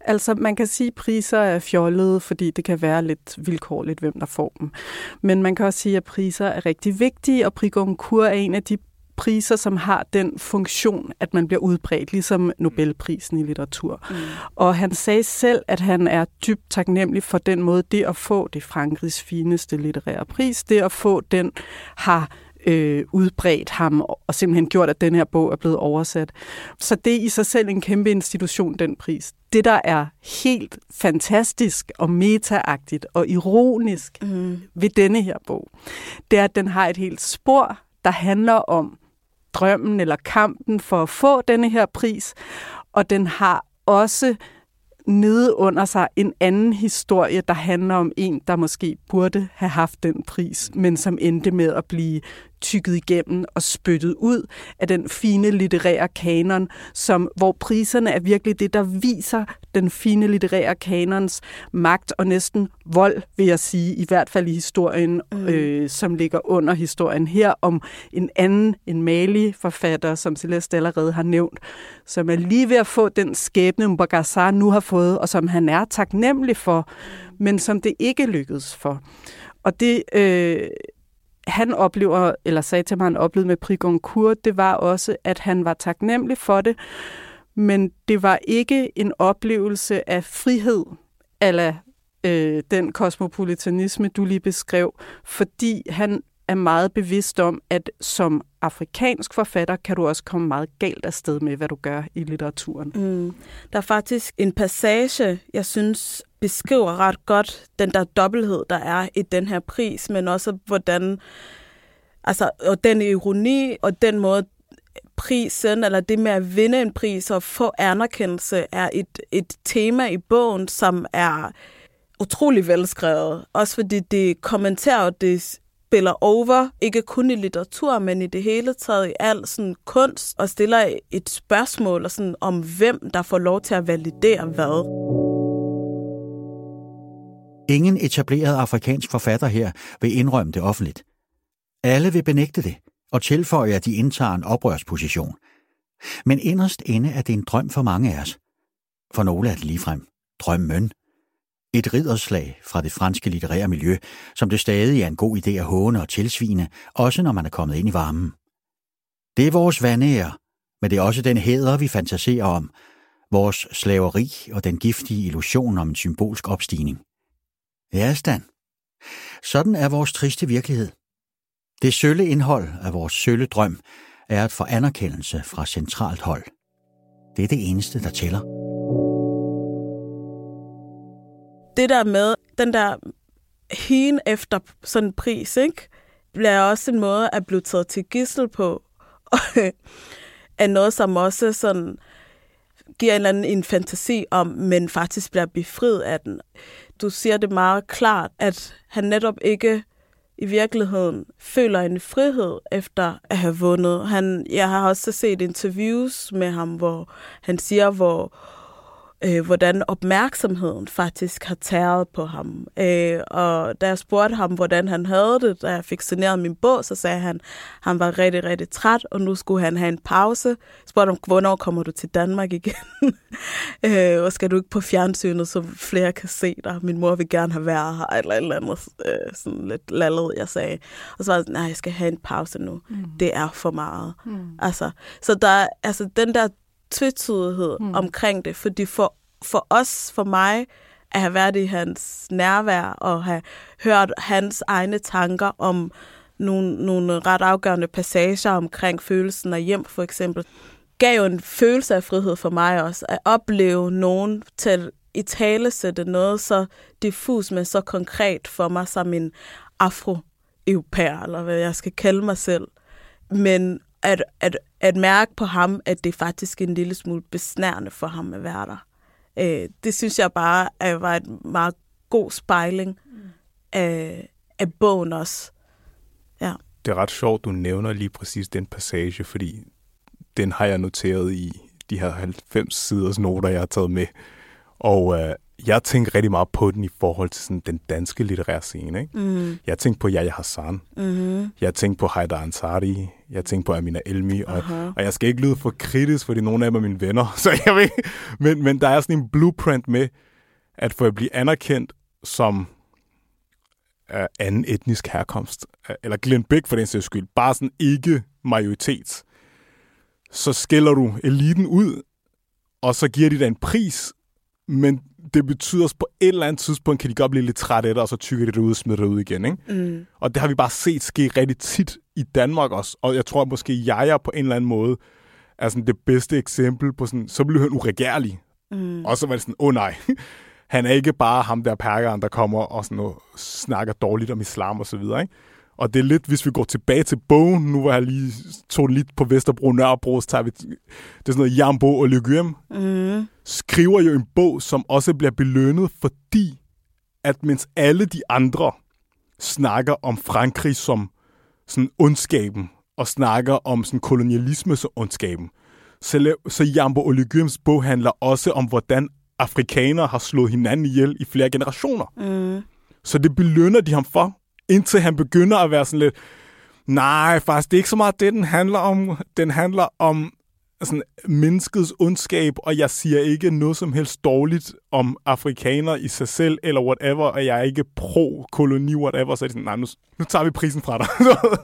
altså man kan sige, at priser er fjollede, fordi det kan være lidt vilkårligt, hvem der får dem. Men man kan også sige, at priser er rigtig vigtige, og Prix Goncourt er en af de priser, som har den funktion, at man bliver udbredt, ligesom Nobelprisen i litteratur. Mm. Og han sagde selv, at han er dybt taknemmelig for den måde, det at få det Frankrigs fineste litterære pris, det at få den har øh, udbredt ham, og simpelthen gjort, at den her bog er blevet oversat. Så det er i sig selv en kæmpe institution, den pris. Det, der er helt fantastisk og metaagtigt og ironisk mm. ved denne her bog, det er, at den har et helt spor, der handler om drømmen eller kampen for at få denne her pris, og den har også nede under sig en anden historie, der handler om en, der måske burde have haft den pris, men som endte med at blive tykket igennem og spyttet ud af den fine litterære kanon, som, hvor priserne er virkelig det, der viser den fine litterære kanons magt og næsten vold, vil jeg sige, i hvert fald i historien, mm. øh, som ligger under historien her, om en anden, en Mali forfatter, som Celeste allerede har nævnt, som er lige ved at få den skæbne, Mbougar Sarr nu har fået, og som han er taknemmelig for, men som det ikke lykkedes for. Og det... Øh, han oplever, eller sagde til mig, han oplevede med Prix Goncourt, det var også, at han var taknemmelig for det, men det var ikke en oplevelse af frihed, a la øh, den kosmopolitanisme, du lige beskrev, fordi han er meget bevidst om, at som afrikansk forfatter kan du også komme meget galt afsted med, hvad du gør i litteraturen. Mm. Der er faktisk en passage, jeg synes beskriver ret godt den der dobbelthed, der er i den her pris, men også hvordan, altså, og den ironi og den måde, prisen, eller det med at vinde en pris og få anerkendelse, er et, et tema i bogen, som er utrolig velskrevet. Også fordi det kommenterer, og det spiller over, ikke kun i litteratur, men i det hele taget i al sådan kunst, og stiller et spørgsmål og sådan, om, hvem der får lov til at validere hvad. Ingen etableret afrikansk forfatter her vil indrømme det offentligt. Alle vil benægte det og tilføje, at de indtager en oprørsposition. Men inderst inde er det en drøm for mange af os. For nogle er det ligefrem drømmen. Et ridderslag fra det franske litterære miljø, som det stadig er en god idé at håne og tilsvine, også når man er kommet ind i varmen. Det er vores vanære, men det er også den hæder, vi fantaserer om. Vores slaveri og den giftige illusion om en symbolsk opstigning. Ja, Stan. Sådan er vores triste virkelighed. Det sølle indhold af vores sølle drøm er at få anerkendelse fra centralt hold. Det er det eneste, der tæller. Det der med den der hien efter sådan en pris, ikke, bliver også en måde at blive taget til gidsel på. Er noget, som også sådan giver en eller anden en fantasi om, men faktisk bliver befriet af den. Du siger det meget klart, at han netop ikke i virkeligheden føler en frihed efter at have vundet. Han, jeg har også set interviews med ham, hvor han siger, hvor, øh, hvordan opmærksomheden faktisk har tæret på ham. Øh, og da jeg spurgte ham, hvordan han havde det, da jeg fiktionerede min bog, så sagde han, at han var rigtig, rigtig træt, og nu skulle han have en pause. Jeg spurgte ham, hvornår kommer du til Danmark igen? øh, og skal du ikke på fjernsynet, så flere kan se dig? Min mor vil gerne have været her, eller et eller andet øh, sådan lidt lallet, jeg sagde. Og så var jeg sådan, nej, jeg skal have en pause nu. Mm. Det er for meget. Mm. Altså, så der, altså, den der tvetydighed mm. omkring det, fordi for, for os, for mig, at have været i hans nærvær og have hørt hans egne tanker om nogle, nogle ret afgørende passager omkring følelsen af hjem, for eksempel, gav jo en følelse af frihed for mig også, at opleve nogen til italesætte noget så diffus, men så konkret for mig som en afro-europæer, eller hvad jeg skal kalde mig selv. Men At, at, at mærke på ham, at det faktisk er en lille smule besnærende for ham at være der. Øh, det synes jeg bare at var en meget god spejling af, af bogen også. Ja. Det er ret sjovt, du nævner lige præcis den passage, fordi den har jeg noteret i de her halvfems siders noter, jeg har taget med. Og øh, jeg tænkte rigtig meget på den i forhold til sådan den danske litterære scene. Ikke? Mm. Jeg tænkte på Yahya Hassan. Mm-hmm. Jeg tænkte på Haydar Ansari. Jeg tænkte på Amina Elmi. Og, og jeg skal ikke lyde for kritisk, fordi nogle af dem er mine venner. Så jeg ved, men, men der er sådan en blueprint med, at for at blive anerkendt som øh, anden etnisk herkomst, eller Glenn Beck for den sags skyld, bare sådan ikke majoritet, så skiller du eliten ud, og så giver de dig en pris. Men det betyder også, på et eller andet tidspunkt kan de godt blive lidt trætte af det, og så tykker det ud og smider det ud igen. Ikke? Mm. Og det har vi bare set ske rigtig tit i Danmark også. Og jeg tror at måske, jeg er på en eller anden måde er sådan det bedste eksempel på sådan, så blev han uregærlig. Mm. Og så var det sådan, åh oh, nej, han er ikke bare ham der perkeren, der kommer og, sådan, og snakker dårligt om islam og så videre. Ikke? Og det er lidt, hvis vi går tilbage til bogen, nu var jeg lige, tog den lidt på Vesterbro, Nørrebro, så tager vi, det er sådan noget Yambo Ouologuem, mm. skriver jo en bog, som også bliver belønnet, fordi at mens alle de andre snakker om Frankrig som sådan ondskaben, og snakker om sådan kolonialisme som ondskaben, så, så Yambo Ouologuems bog handler også om, hvordan afrikanere har slået hinanden ihjel i flere generationer. Mm. Så det belønner de ham for, indtil han begynder at være sådan lidt, nej, faktisk, det er ikke så meget det, den handler om. Den handler om sådan, menneskets ondskab, og jeg siger ikke noget som helst dårligt om afrikanere i sig selv, eller whatever, og jeg er ikke pro-koloni, whatever. Så er det sådan, nej, nu, nu tager vi prisen fra dig.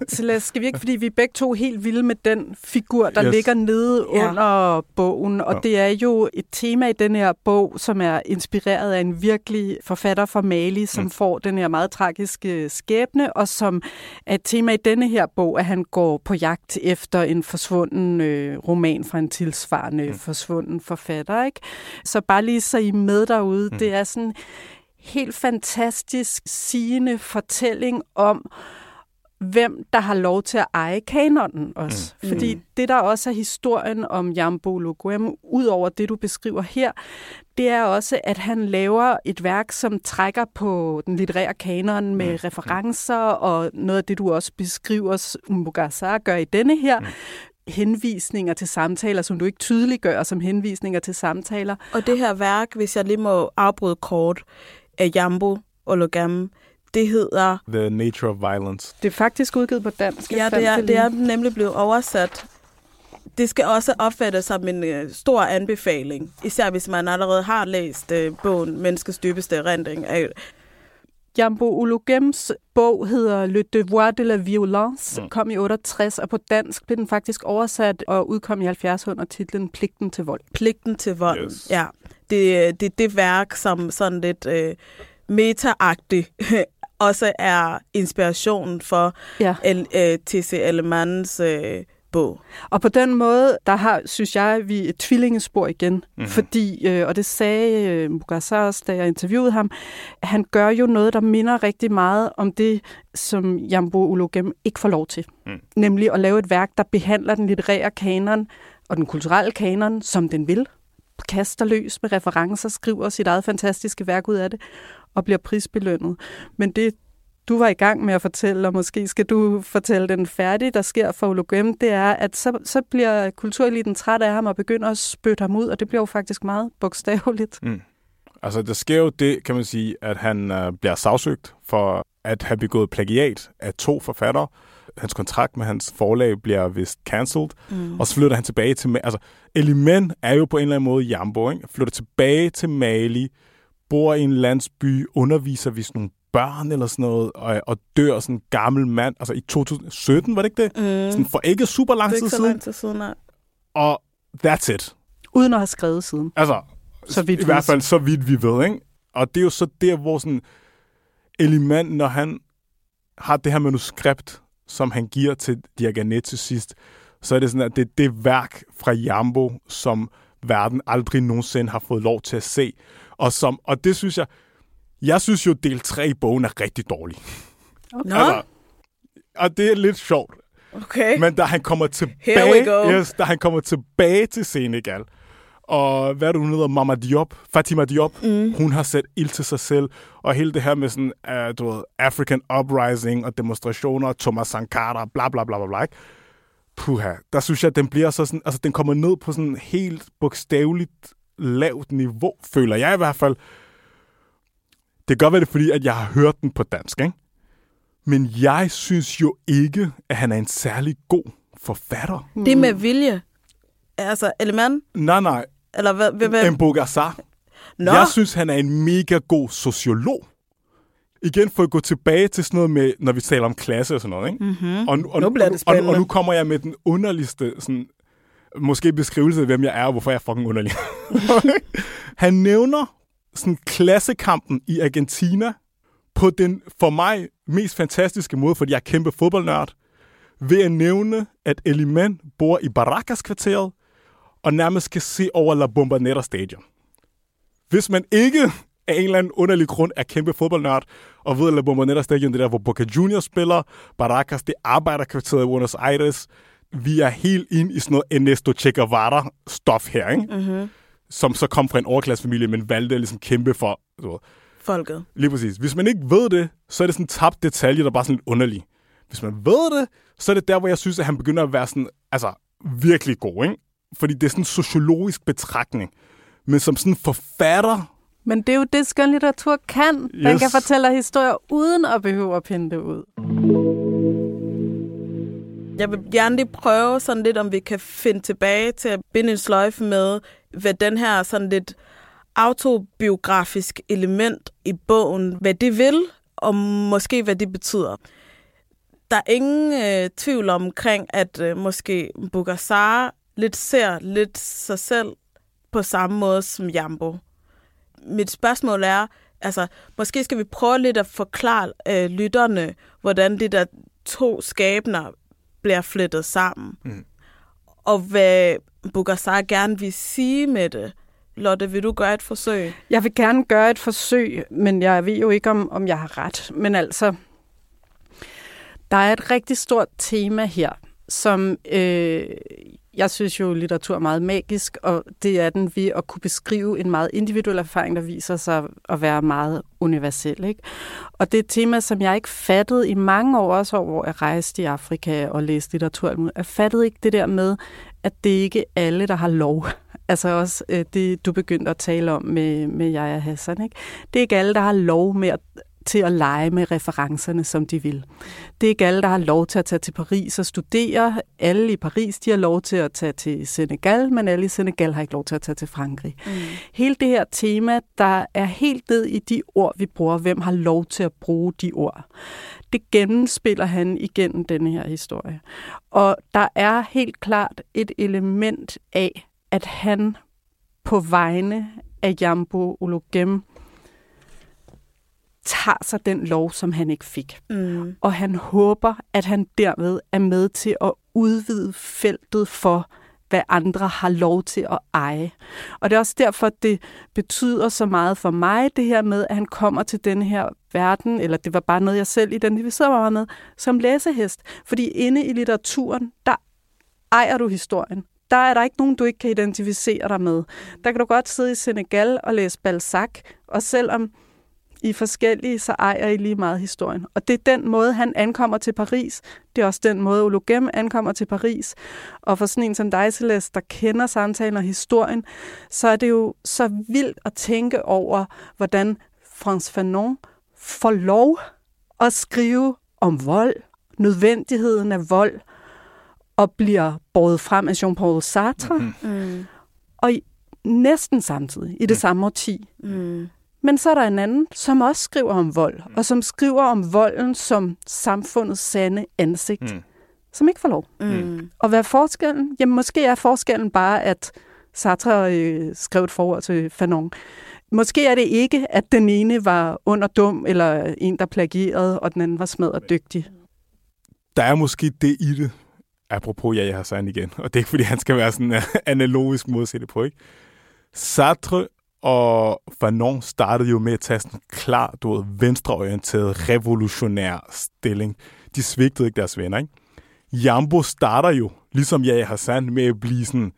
Celeste, skal vi ikke, fordi vi er begge to helt vilde med den figur, der yes. ligger nede ja. under bogen, og ja. det er jo et tema i den her bog, som er inspireret af en virkelig forfatter fra Mali, som mm. får den her meget tragiske skæbne, og som er et tema i denne her bog, at han går på jagt efter en forsvunden øh, roman fra en tilsvarende mm. forsvunden forfatter, ikke? Så bare lige så I med derude, mm. det er sådan helt fantastisk sigende fortælling om, hvem der har lov til at eje kanonen også. Mm. Fordi mm. det, der også er historien om Yambo Ouologuem, ud over det, du beskriver her, det er også, at han laver et værk, som trækker på den litterære kanon med mm. referencer, og noget af det, du også beskriver, Mbougar Sarr gør i denne her, mm. henvisninger til samtaler, som du ikke tydeliggør som henvisninger til samtaler. Og det her værk, hvis jeg lige må afbryde kort, af Yambo Ouologuem, det hedder The Nature of Violence. Det er faktisk udgivet på dansk. Ja, det er, det er nemlig blevet oversat. Det skal også opfattes som en øh, stor anbefaling, især hvis man allerede har læst øh, bogen Menneskets dybeste erindring. Yambo Ouologuems bog hedder Le Devoir de la Violence, mm. kom i otteogtres, og på dansk blev den faktisk oversat og udkom i halvfjerdserne under titlen Pligten til vold. Pligten til vold, yes. ja. Det er det, det værk, som sådan lidt øh, meta-agtigt også er inspirationen for ja. øh, T C Elimans øh, bog. Og på den måde, der har, synes jeg, vi et tvillingespor igen. Mm-hmm. Fordi, øh, og det sagde øh, Mbougar Sarr også, da jeg interviewede ham, han gør jo noget, der minder rigtig meget om det, som Yambo Ouologuem ikke får lov til. Mm. Nemlig at lave et værk, der behandler den litterære kanon og den kulturelle kanon, som den vil. Kaster løs med referencer, skriver sit eget fantastiske værk ud af det, og bliver prisbelønnet. Men det, du var i gang med at fortælle, og måske skal du fortælle den færdige, der sker for Ouologuem, det er, at så, så bliver kultureliten træt af ham og begynder at spytte ham ud, og det bliver jo faktisk meget bogstaveligt. Mm. Altså, der sker jo det, kan man sige, at han øh, bliver sagsøgt for at have begået plagiat af to forfattere. Hans kontrakt med hans forlag bliver vist cancelled, mm. og så flytter han tilbage til... Altså, Eliman er jo på en eller anden måde Yambo, ikke? Flytter tilbage til Mali, bor i en landsby, underviser vist nogle børn eller sådan noget, og, og dør sådan en gammel mand. Altså, i to tusind sytten, var det ikke det? Mm. Sådan for ikke super lang tid siden. Lang tid siden, nej. Og that's it. Uden at have skrevet siden. Altså, så vidt i hvert fald så vidt vi ved, ikke? Og det er jo så der, hvor sådan... Eliman, når han har det her manuskript, som han giver til Diagne til sidst, så er det sådan, at det er det værk fra Yambo, som verden aldrig nogensinde har fået lov til at se. Og, som, og det synes jeg... Jeg synes jo, at del tre i bogen er rigtig dårlig. Okay. Altså, og det er lidt sjovt. Okay. Men da han kommer tilbage, yes, da han kommer tilbage til Senegal, og hvad er det, hun hedder? Mama Diop, Fatima Diop, mm. hun har sat ild til sig selv, og hele det her med sådan, uh, du ved, African uprising og demonstrationer, Thomas Sankara, bla bla bla bla bla. Puha, der synes jeg, at den bliver så sådan, altså den kommer ned på sådan helt bogstaveligt lavt niveau, føler jeg i hvert fald. Det kan godt være det, fordi at jeg har hørt den på dansk, ikke? Men jeg synes jo ikke, at han er en særlig god forfatter. Mm. Det med vilje. Altså, Eliman? Nej, nej. Eller hvad? hvad? Mbougar Sarr. Nå. Jeg synes, han er en mega god sociolog. Igen for at gå tilbage til sådan noget med, når vi taler om klasse og sådan noget, ikke? Mm-hmm. Og, og, nu bliver det spændende. Og, og nu kommer jeg med den underligste, sådan, måske beskrivelse af, hvem jeg er, og hvorfor jeg er fucking underlig. Han nævner sådan klassekampen i Argentina på den, for mig, mest fantastiske måde, fordi jeg er kæmpe fodboldnørd, ved at nævne, at Eliman bor i Barracas-kvarteret, og nærmest kan se over La Bombonera Stadion. Hvis man ikke af en eller anden underlig grund er kæmpe fodboldnørd, og ved, at La Bombonera Stadion det der, hvor Boca Juniors spiller, Barracas, det arbejderkvarteret i Buenos Aires, vi er helt ind i sådan noget Ernesto Che Guevara-stof her, ikke? Mm-hmm. Som så kom fra en overklassefamilie, men valgte at ligesom kæmpe for... Så. Folket. Lige præcis. Hvis man ikke ved det, så er det sådan en tabt detalje, der er bare sådan lidt underlig. Hvis man ved det, så er det der, hvor jeg synes, at han begynder at være sådan, altså, virkelig god, ikke? Fordi det er sådan en sociologisk betragtning. Men som sådan forfatter... Men det er jo det, skønlitteratur kan. Man yes. kan fortælle historier, uden at behøve at pinde det ud. Jeg vil gerne lige prøve sådan lidt, om vi kan finde tilbage til at binde en sløjfe med, hvad den her sådan lidt autobiografisk element i bogen, hvad det vil, og måske hvad det betyder. der er ingen øh, tvivl omkring, at øh, måske Mbougar Sarr lidt ser lidt sig selv på samme måde som Yambo. Mit spørgsmål er, altså, måske skal vi prøve lidt at forklare øh, lytterne, hvordan de der to skæbner bliver flettet sammen. Mm. Og hvad Mbougar Sarr gerne vil sige med det. Lotte, vil du gøre et forsøg? Jeg vil gerne gøre et forsøg, men jeg ved jo ikke, om, om jeg har ret. Men altså, der er et rigtig stort tema her, som øh, jeg synes jo, litteratur er meget magisk, og det er den ved at kunne beskrive en meget individuel erfaring, der viser sig at være meget universel, ikke? Og det er et tema, som jeg ikke fattede i mange år, også hvor jeg rejste i Afrika og læste litteratur. Jeg fattede ikke det der med, at det ikke alle, der har lov. Altså også øh, det, du begyndte at tale om med, med Yahya Hassan, ikke? Det er ikke alle, der har lov med at, til at lege med referencerne, som de vil. Det er ikke alle, der har lov til at tage til Paris og studere. Alle i Paris, de har lov til at tage til Senegal, men alle i Senegal har ikke lov til at tage til Frankrig. Mm. Hele det her tema, der er helt ned i de ord, vi bruger. Hvem har lov til at bruge de ord? Det gennemspiller han igennem denne her historie. Og der er helt klart et element af, at han på vegne af Yambo Ouologuem tager sig den lov, som han ikke fik. Mm. Og han håber, at han derved er med til at udvide feltet for, hvad andre har lov til at eje. Og det er også derfor, det betyder så meget for mig, det her med, at han kommer til denne her verden, eller det var bare noget, jeg selv identificerede mig med, som læsehest. Fordi inde i litteraturen, der ejer du historien. Der er der ikke nogen, du ikke kan identificere dig med. Der kan du godt sidde i Senegal og læse Balzac, og selvom I forskellige, så ejer I lige meget historien. Og det er den måde, han ankommer til Paris. Det er også den måde, Ouologuem ankommer til Paris. Og for sådan en som dig, Celeste, der kender samtalen og historien, så er det jo så vildt at tænke over, hvordan Frantz Fanon får lov at skrive om vold, nødvendigheden af vold, og bliver båret frem af Jean-Paul Sartre, mm-hmm. og i, næsten samtidig, i det mm. samme årti. Mm. Men så er der en anden, som også skriver om vold, mm. og som skriver om volden som samfundets sande ansigt, mm. som ikke får lov. Mm. Og hvad er forskellen? Jamen, måske er forskellen bare, at Sartre øh, skrev et forord til Fanon. Måske er det ikke, at den ene var underdum, eller en, der plagierede, og den anden var smadret dygtig. Der er måske det i det, apropos Yahya Hassan igen, og det er ikke, fordi han skal være sådan en analogisk modsætte på, ikke? Sartre og Fanon startede jo med at tage sådan en klar, du ved, venstreorienteret, revolutionær stilling. De svigtede ikke deres venner, ikke? Yambo starter jo, ligesom Yahya Hassan, med at blive sådan,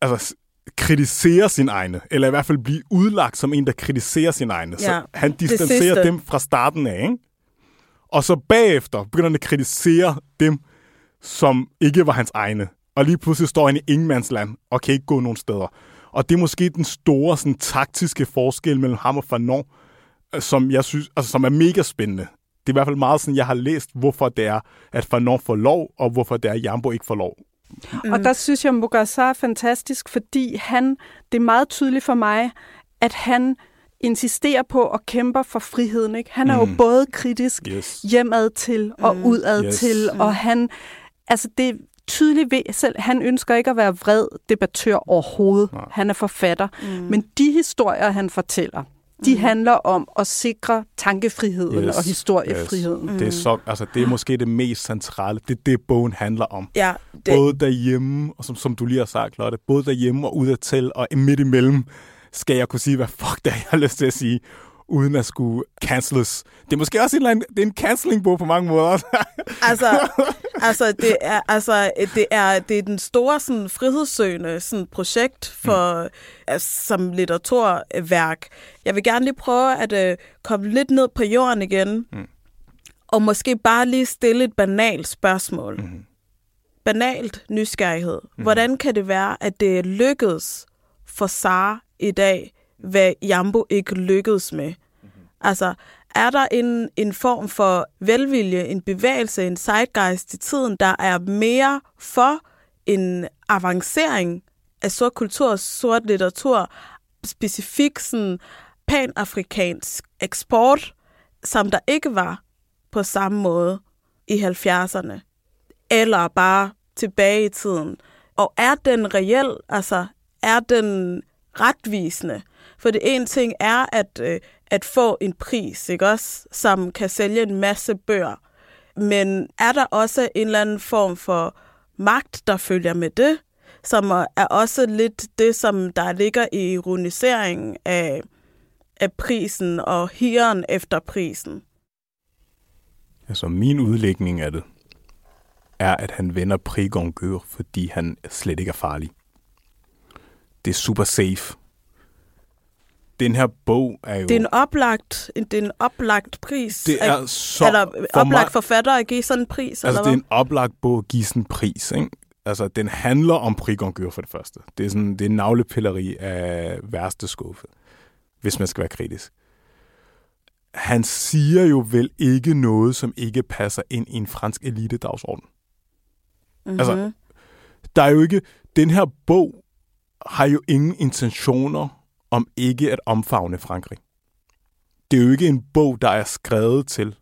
altså kritisere sin egne, eller i hvert fald blive udlagt som en, der kritiserer sin egne. Ja, så han distancerer dem fra starten af, ikke? Og så bagefter begynder han at kritisere dem, som ikke var hans egne. Og lige pludselig står han i ingenmandsland og kan ikke gå nogen steder. Og det er måske den store sådan, taktiske forskel mellem ham og Fanon, som jeg synes, altså, som er mega spændende. Det er i hvert fald meget sådan, jeg har læst, hvorfor det er, at Fanon får lov, og hvorfor det er, at Yambo ikke får lov. Mm. Og der synes jeg, Mbougar Sarr er fantastisk, fordi han, det er meget tydeligt for mig, at han insisterer på og kæmper for friheden, ikke? Han er mm. jo både kritisk yes. hjemad til og mm. udad yes. til, og han, altså det tydeligt ved selv, han ønsker ikke at være vred debattør overhovedet. Nej. Han er forfatter. Mm. Men de historier, han fortæller, de mm. handler om at sikre tankefriheden yes. og historiefriheden. Yes. Mm. Det er så, altså, det er måske det mest centrale. Det er det, bogen handler om. Ja, det... Både derhjemme, og som, som du lige har sagt, Lotte, både derhjemme og udadtil, og midt imellem, skal jeg kunne sige, hvad fuck der jeg har lyst til at sige, uden at skulle canceles. Det er måske også en, eller anden, det er en canceling-bog på mange måder. altså, altså, det er, altså, det er, det er den store sådan, frihedssøgende sådan, projekt for, mm. altså, som litteraturværk. Jeg vil gerne lige prøve at øh, komme lidt ned på jorden igen, mm. og måske bare lige stille et banalt spørgsmål. Mm. Banalt nysgerrighed. Mm. Hvordan kan det være, at det lykkedes for Sarr i dag, hvad Yambo ikke lykkedes med? Altså, er der en, en form for velvilje, en bevægelse, en zeitgeist i tiden, der er mere for en avancering af sort kultur og sort litteratur, specifikt sådan panafrikansk eksport, som der ikke var på samme måde i halvfjerdserne, eller bare tilbage i tiden? Og er den reel, altså er den retvisende? For det ene ting er at, øh, at få en pris, ikke også, som kan sælge en masse bøger, men er der også en eller anden form for magt, der følger med det, som er også lidt det, som der ligger i ironiseringen af, af prisen og hiren efter prisen? Altså min udlægning af det er, at han vender Prix Goncourt, fordi han slet ikke er farlig. Det er super safe. Den her bog er jo... Det er en oplagt, det er en oplagt pris. Det er så... Eller for oplagt mig... forfatter at give sådan en pris, altså, eller hvad? Det er en oplagt bog at give sådan en pris, ikke? Altså, den handler om Prix Goncourt for det første. Det er sådan, det er navlepilleri af værste skuffe, hvis man skal være kritisk. Han siger jo vel ikke noget, som ikke passer ind i en fransk elitedagsorden. Mm-hmm. Altså, der er jo ikke... Den her bog har jo ingen intentioner om ikke at omfavne Frankrig. Det er jo ikke en bog, der er skrevet til.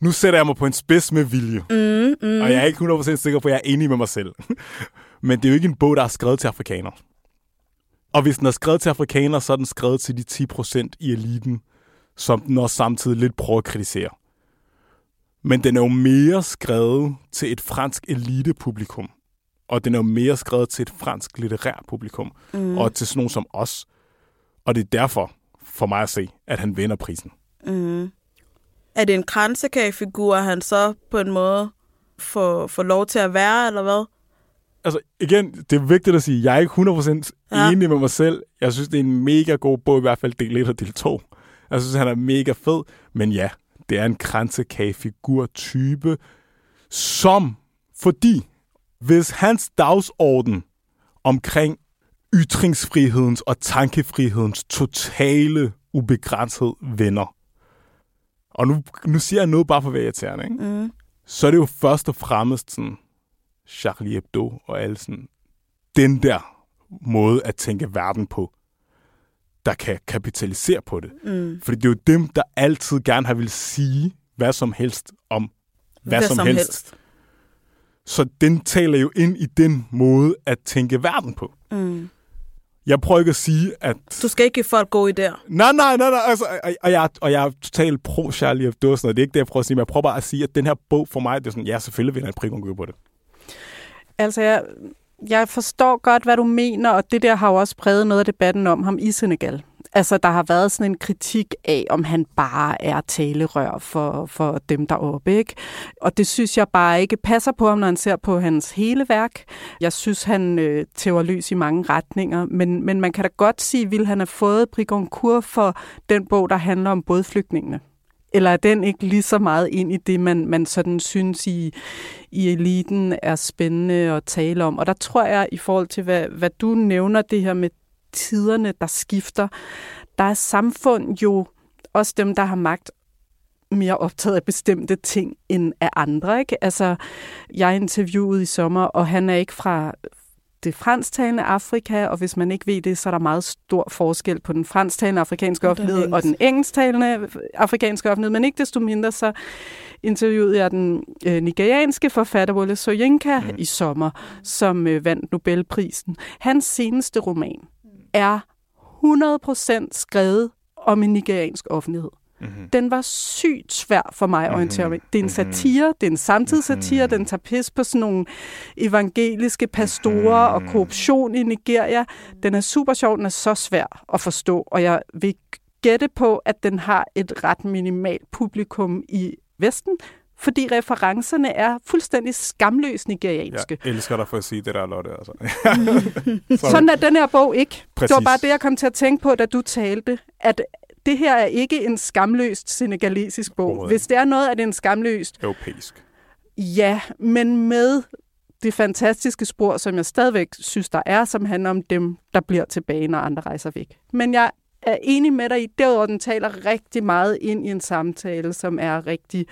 Nu sætter jeg mig på en spids med vilje. Mm, mm. Og jeg er ikke hundrede procent sikker på, at jeg er enig med mig selv. Men det er jo ikke en bog, der er skrevet til afrikanere. Og hvis den er skrevet til afrikanere, så er den skrevet til de ti procent i eliten, som den også samtidig lidt prøver at kritisere. Men den er jo mere skrevet til et fransk elitepublikum. Og den er jo mere skrevet til et fransk litterær publikum. Mm. Og til sådan nogen som os. Og det er derfor, for mig at se, at han vinder prisen. Mm. Er det en kransekagefigur, han så på en måde får, får lov til at være, eller hvad? Altså, igen, det er vigtigt at sige, at jeg er ikke hundrede procent ja. enig med mig selv. Jeg synes, det er en mega god bog, i hvert fald del et og del to. Jeg synes, han er mega fed, men ja, det er en kransekagefigur-type, som, fordi hvis hans dagsorden omkring ytringsfrihedens og tankefrihedens totale ubegrænset vender. Og nu, nu siger jeg noget bare for vegetærerne, ikke? Mm. Så er det jo først og fremmest sådan Charlie Hebdo og alle sådan den der måde at tænke verden på, der kan kapitalisere på det. Mm. Fordi det er jo dem, der altid gerne har vil sige hvad som helst om hvad, hvad som, som helst. helst. Så den taler jo ind i den måde at tænke verden på. Mm. Jeg prøver ikke at sige, at... Du skal ikke give folk gode idéer. Nej, nej, nej, nej. Altså, og, jeg, og jeg er totalt pro-Charlie Hebdo og sådan noget. Det er ikke det, jeg prøver at sige, men jeg prøver bare at sige, at den her bog for mig, det er sådan, ja, selvfølgelig vil jeg en Prix Goncourt på det. Altså, jeg, jeg forstår godt, hvad du mener, og det der har jo også præget noget af debatten om ham i Senegal. Altså, der har været sådan en kritik af, om han bare er talerør for, for dem deroppe, ikke? Og det synes jeg bare ikke passer på ham, når han ser på hans hele værk. Jeg synes, han øh, tæver løs i mange retninger, men, men man kan da godt sige, at ville han have fået Prix Goncourt for den bog, der handler om bådflygtningene? Eller er den ikke lige så meget ind i det, man, man sådan synes i, i eliten er spændende at tale om? Og der tror jeg, i forhold til, hvad, hvad du nævner det her med tiderne, der skifter, der er samfund jo, også dem, der har magt, mere optaget af bestemte ting end af andre, ikke? Altså, jeg interviewede i sommer, og han er ikke fra det fransktalende Afrika, og hvis man ikke ved det, så er der meget stor forskel på den fransktalende afrikanske offentlighed og den engelsktalende afrikanske offentlighed, men ikke desto mindre, så interviewede jeg den øh, nigerianske forfatter Wole Soyinka mm. i sommer, som øh, vandt Nobelprisen. Hans seneste roman er hundrede procent skrevet om en nigeriansk offentlighed. Mm-hmm. Den var sygt svær for mig at orientere mig. Det er en satire, det er en samtidssatire, mm-hmm. den tager pis på sådan nogle evangeliske pastorer mm-hmm. og korruption i Nigeria. Den er super sjov, den er så svær at forstå, og jeg vil gætte på, at den har et ret minimalt publikum i Vesten, fordi referencerne er fuldstændig skamløst nigerianske. Jeg elsker dig for at sige det der, Lotte. Altså. Sådan er den her bog ikke. Præcis. Det var bare det, jeg kom til at tænke på, da du talte, at det her er ikke en skamløst senegalesisk bog. Hvis det er noget, er det en skamløst... europæisk. Ja, men med det fantastiske spor, som jeg stadigvæk synes, der er, som handler om dem, der bliver tilbage, når andre rejser væk. Men jeg er enig med dig i, derudover den taler rigtig meget ind i en samtale, som er rigtig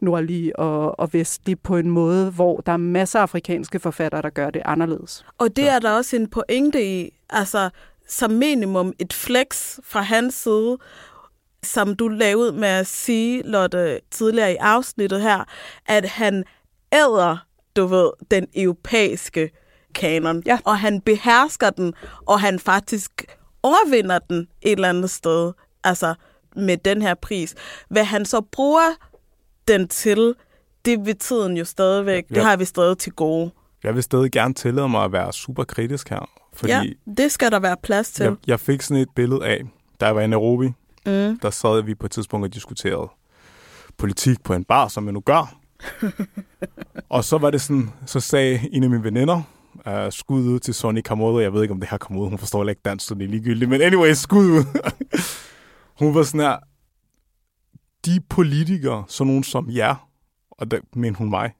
nordlig og, og vestlig på en måde, hvor der er masser af afrikanske forfattere, der gør det anderledes. Og det er der også en pointe i, altså som minimum et flex fra hans side, som du lavede med at sige, Lotte, tidligere i afsnittet her, at han æder, du ved, den europæiske kanon, ja. Og han behersker den, og han faktisk overvinder den et eller andet sted, altså med den her pris. Hvad han så bruger den til, det vil tiden jo stadigvæk, ja. Det har vi stadig til gode. Jeg vil stadig gerne tillade mig at være super kritisk her. Fordi ja, det skal der være plads til. Jeg, jeg fik sådan et billede af, da jeg var i Nairobi, mm. der sad vi på et tidspunkt og diskuterede politik på en bar, som jeg nu gør. Og så var det sådan, så sagde en af mine veninder, uh, skud ud til Sonny Kamodo. Jeg ved ikke, om det her kom ud. Hun forstår ikke dansk, så det er ligegyldigt. Men anyway, skud ud. Hun var sådan her, de politikere, sådan nogen som jer, og der mener hun mig,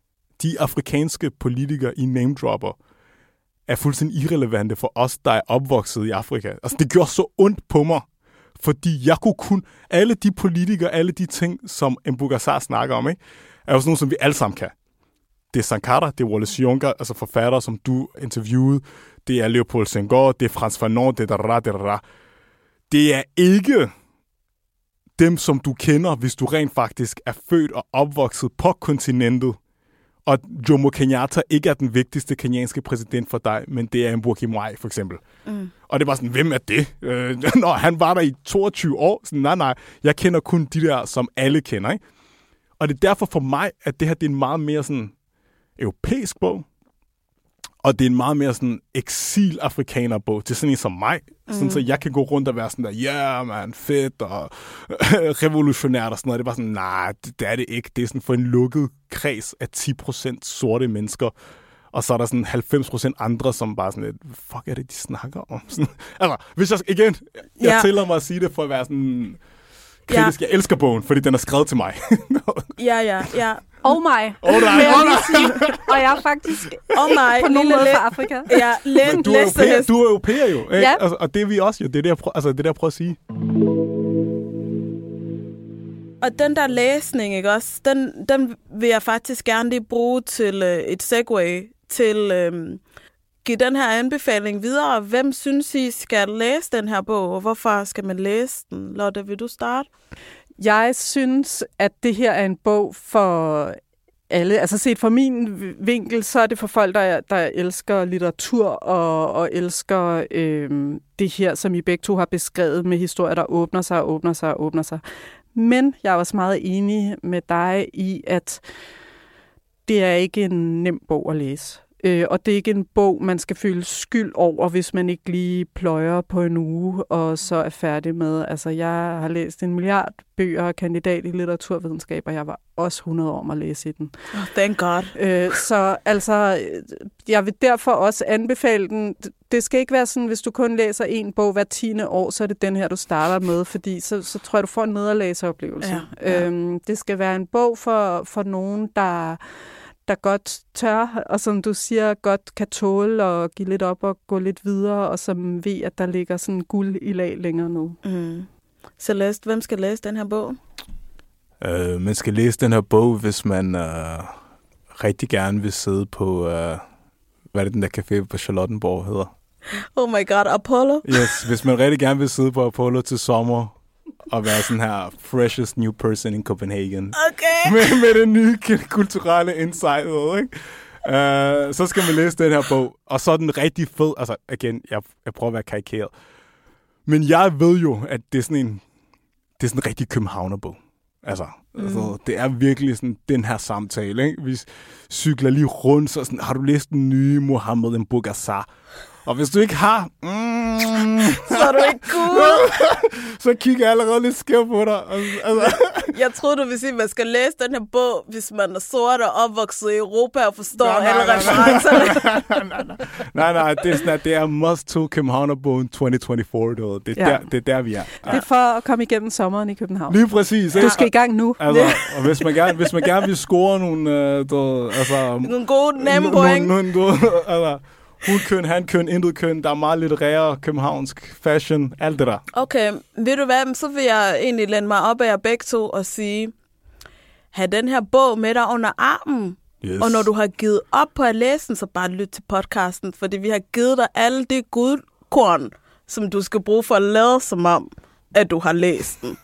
de afrikanske politikere i namedropper, er fuldstændig irrelevante for os, der er opvokset i Afrika. Altså, det gjorde så ondt på mig, fordi jeg kunne kun... Alle de politikere, alle de ting, som Mbougar Sarr snakker om, ikke, er jo sådan nogle, som vi alle sammen kan. Det er Sankara, det er Wallace Juncker, altså forfatter, som du interviewede. Det er Léopold Senghor, det er Frantz Fanon, det er da, det er da. Det er ikke dem, som du kender, hvis du rent faktisk er født og opvokset på kontinentet. Og Jomo Kenyatta ikke er den vigtigste kenyanske præsident for dig, men det er Mbougar Sarr for eksempel. Mm. Og det var sådan, hvem er det? Øh, når han var der i toogtyve år. Sådan, nej, nej, jeg kender kun de der, som alle kender. Ikke? Og det er derfor for mig, at det her det er en meget mere sådan europæisk bog, og det er en meget mere sådan eksilafrikaner bog til sådan en som mig. Mm. Sådan, så jeg kan gå rundt og være sådan der, ja, yeah, man, fedt, og revolutionært og sådan noget. Det var sådan, nej, det, det er det ikke. Det er sådan for en lukket kreds af ti procent sorte mennesker, og så er der sådan halvfems procent andre, som bare sådan lidt, fuck er det, de snakker om? Sådan, altså, hvis jeg, igen, jeg yeah. tillader mig at sige det for at være sådan kritisk. Yeah. Jeg elsker bogen, fordi den er skrevet til mig. Ja, ja, ja. Oh my. Oh my. Oh my. Og jeg er faktisk oh my. på nogen måde fra Afrika. Ja, læn, du, er europæer, du er europæer jo. Ikke? Ja. Altså, og det er vi også jo. Det er det, jeg prøver, altså, det er det, jeg prøver at sige. Og den der læsning, ikke også? Den, den vil jeg faktisk gerne lige bruge til øh, et segue til at øh, give den her anbefaling videre. Hvem synes I skal læse den her bog, og hvorfor skal man læse den? Lotte, vil du starte? Jeg synes, at det her er en bog for alle. Altså set fra min vinkel, så er det for folk, der, der elsker litteratur og, og elsker øh, det her, som I begge to har beskrevet med historier, der åbner sig og åbner sig og åbner sig. Men jeg er også meget enig med dig i, at det er ikke en nem bog at læse. Øh, og det er ikke en bog, man skal føle skyld over, hvis man ikke lige pløjer på en uge og så er færdig med. Altså, jeg har læst en milliard bøger og kandidat i litteraturvidenskab, og jeg var også hundrede år om at læse i den. Oh, thank God. Øh, så altså, jeg vil derfor også anbefale den. Det skal ikke være sådan, hvis du kun læser en bog hver tiende år, så er det den her, du starter med, fordi så, så tror jeg, du får en nederlæseoplevelse. Ja, ja. Øh, det skal være en bog for, for nogen, der... der godt tør, og som du siger, godt kan tåle og give lidt op og gå lidt videre, og som ved, at der ligger sådan guld i lag længere nu. Mm. Celeste, hvem skal læse den her bog? Uh, man skal læse den her bog, hvis man uh, rigtig gerne vil sidde på, uh, hvad er det den der café på Charlottenborg hedder? Oh my god, Apollo? Yes, hvis man rigtig gerne vil sidde på Apollo til sommer, og være sådan her freshest new person in Copenhagen. Okay. Med, med det nye kulturelle insight, ikke? Uh, så skal man læse den her bog. Og så er den rigtig fed. Altså, igen, jeg, jeg prøver at være karikeret. Men jeg ved jo, at det er sådan en, det er sådan en rigtig københavnerbog. Altså, mm. altså, det er virkelig sådan den her samtale, ikke? Vi cykler lige rundt, så sådan, har du læst den nye Mohammed Mbougar Sarr? Og hvis du ikke har, mm, så er du ikke cool. Så kigger jeg allerede lidt skævt på dig. Altså. Jeg tror du vil sige, at man skal læse den her bog, hvis man er sort og opvokset i Europa og forstår nej, nej, alle referencerne. Nej, nej, nej. nej, nej, det er sådan, at det er must to Københavnerbogen tyve fireogtyve. Det er, ja. der, det er der, vi er. Ja. Det er for at komme igennem sommeren i København. Lige præcis. Ikke? Du skal i gang nu. Altså, og hvis man gerne, hvis man gerne vil score nogle... Øh, der, altså, nogle gode, nemme point. Nogle gode... Altså, hun-køn, han-køn, intet-køn, der er meget litterære, københavnsk, fashion, alt det der. Okay, ved du hvad, så vil jeg egentlig læne mig op af jer begge to og sige, have den her bog med dig under armen, yes. Og når du har givet op på at læse den, så bare lyt til podcasten, fordi vi har givet dig alle de guldkorn, som du skal bruge for at lade som om, at du har læst den.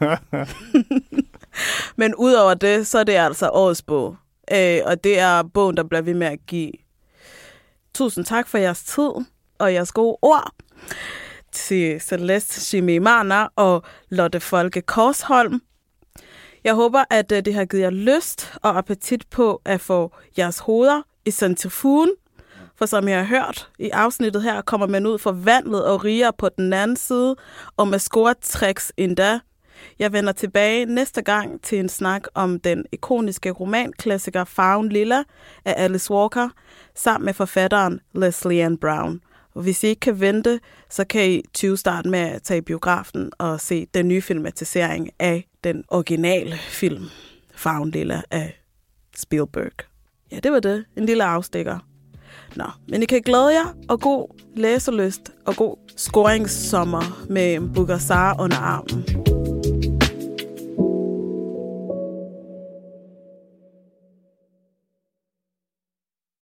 Men udover det, så er det altså årets bog. Øh, og det er bogen, der bliver ved med at give. Tusind tak for jeres tid og jeres gode ord til Céleste Nshimiyimana og Lotte Folke Kaarsholm. Jeg håber, at det har givet jer lyst og appetit på at få jeres hoveder i centrifugen. For som jeg har hørt i afsnittet her, kommer man ud forvandlet og riger på den anden side, og med scoretricks endda. Jeg vender tilbage næste gang til en snak om den ikoniske romanklassiker Farven Lilla af Alice Walker, sammen med forfatteren Leslie Ann Brown. Og hvis I ikke kan vente, så kan I tyve starte med at tage biografen og se den nye filmatisering af den originale film Farven Lilla af Spielberg. Ja, det var det. En lille afstikker. Nå, men I kan glæde jer, og god læselyst og god scoringssommer med Mbougar Sarr under armen.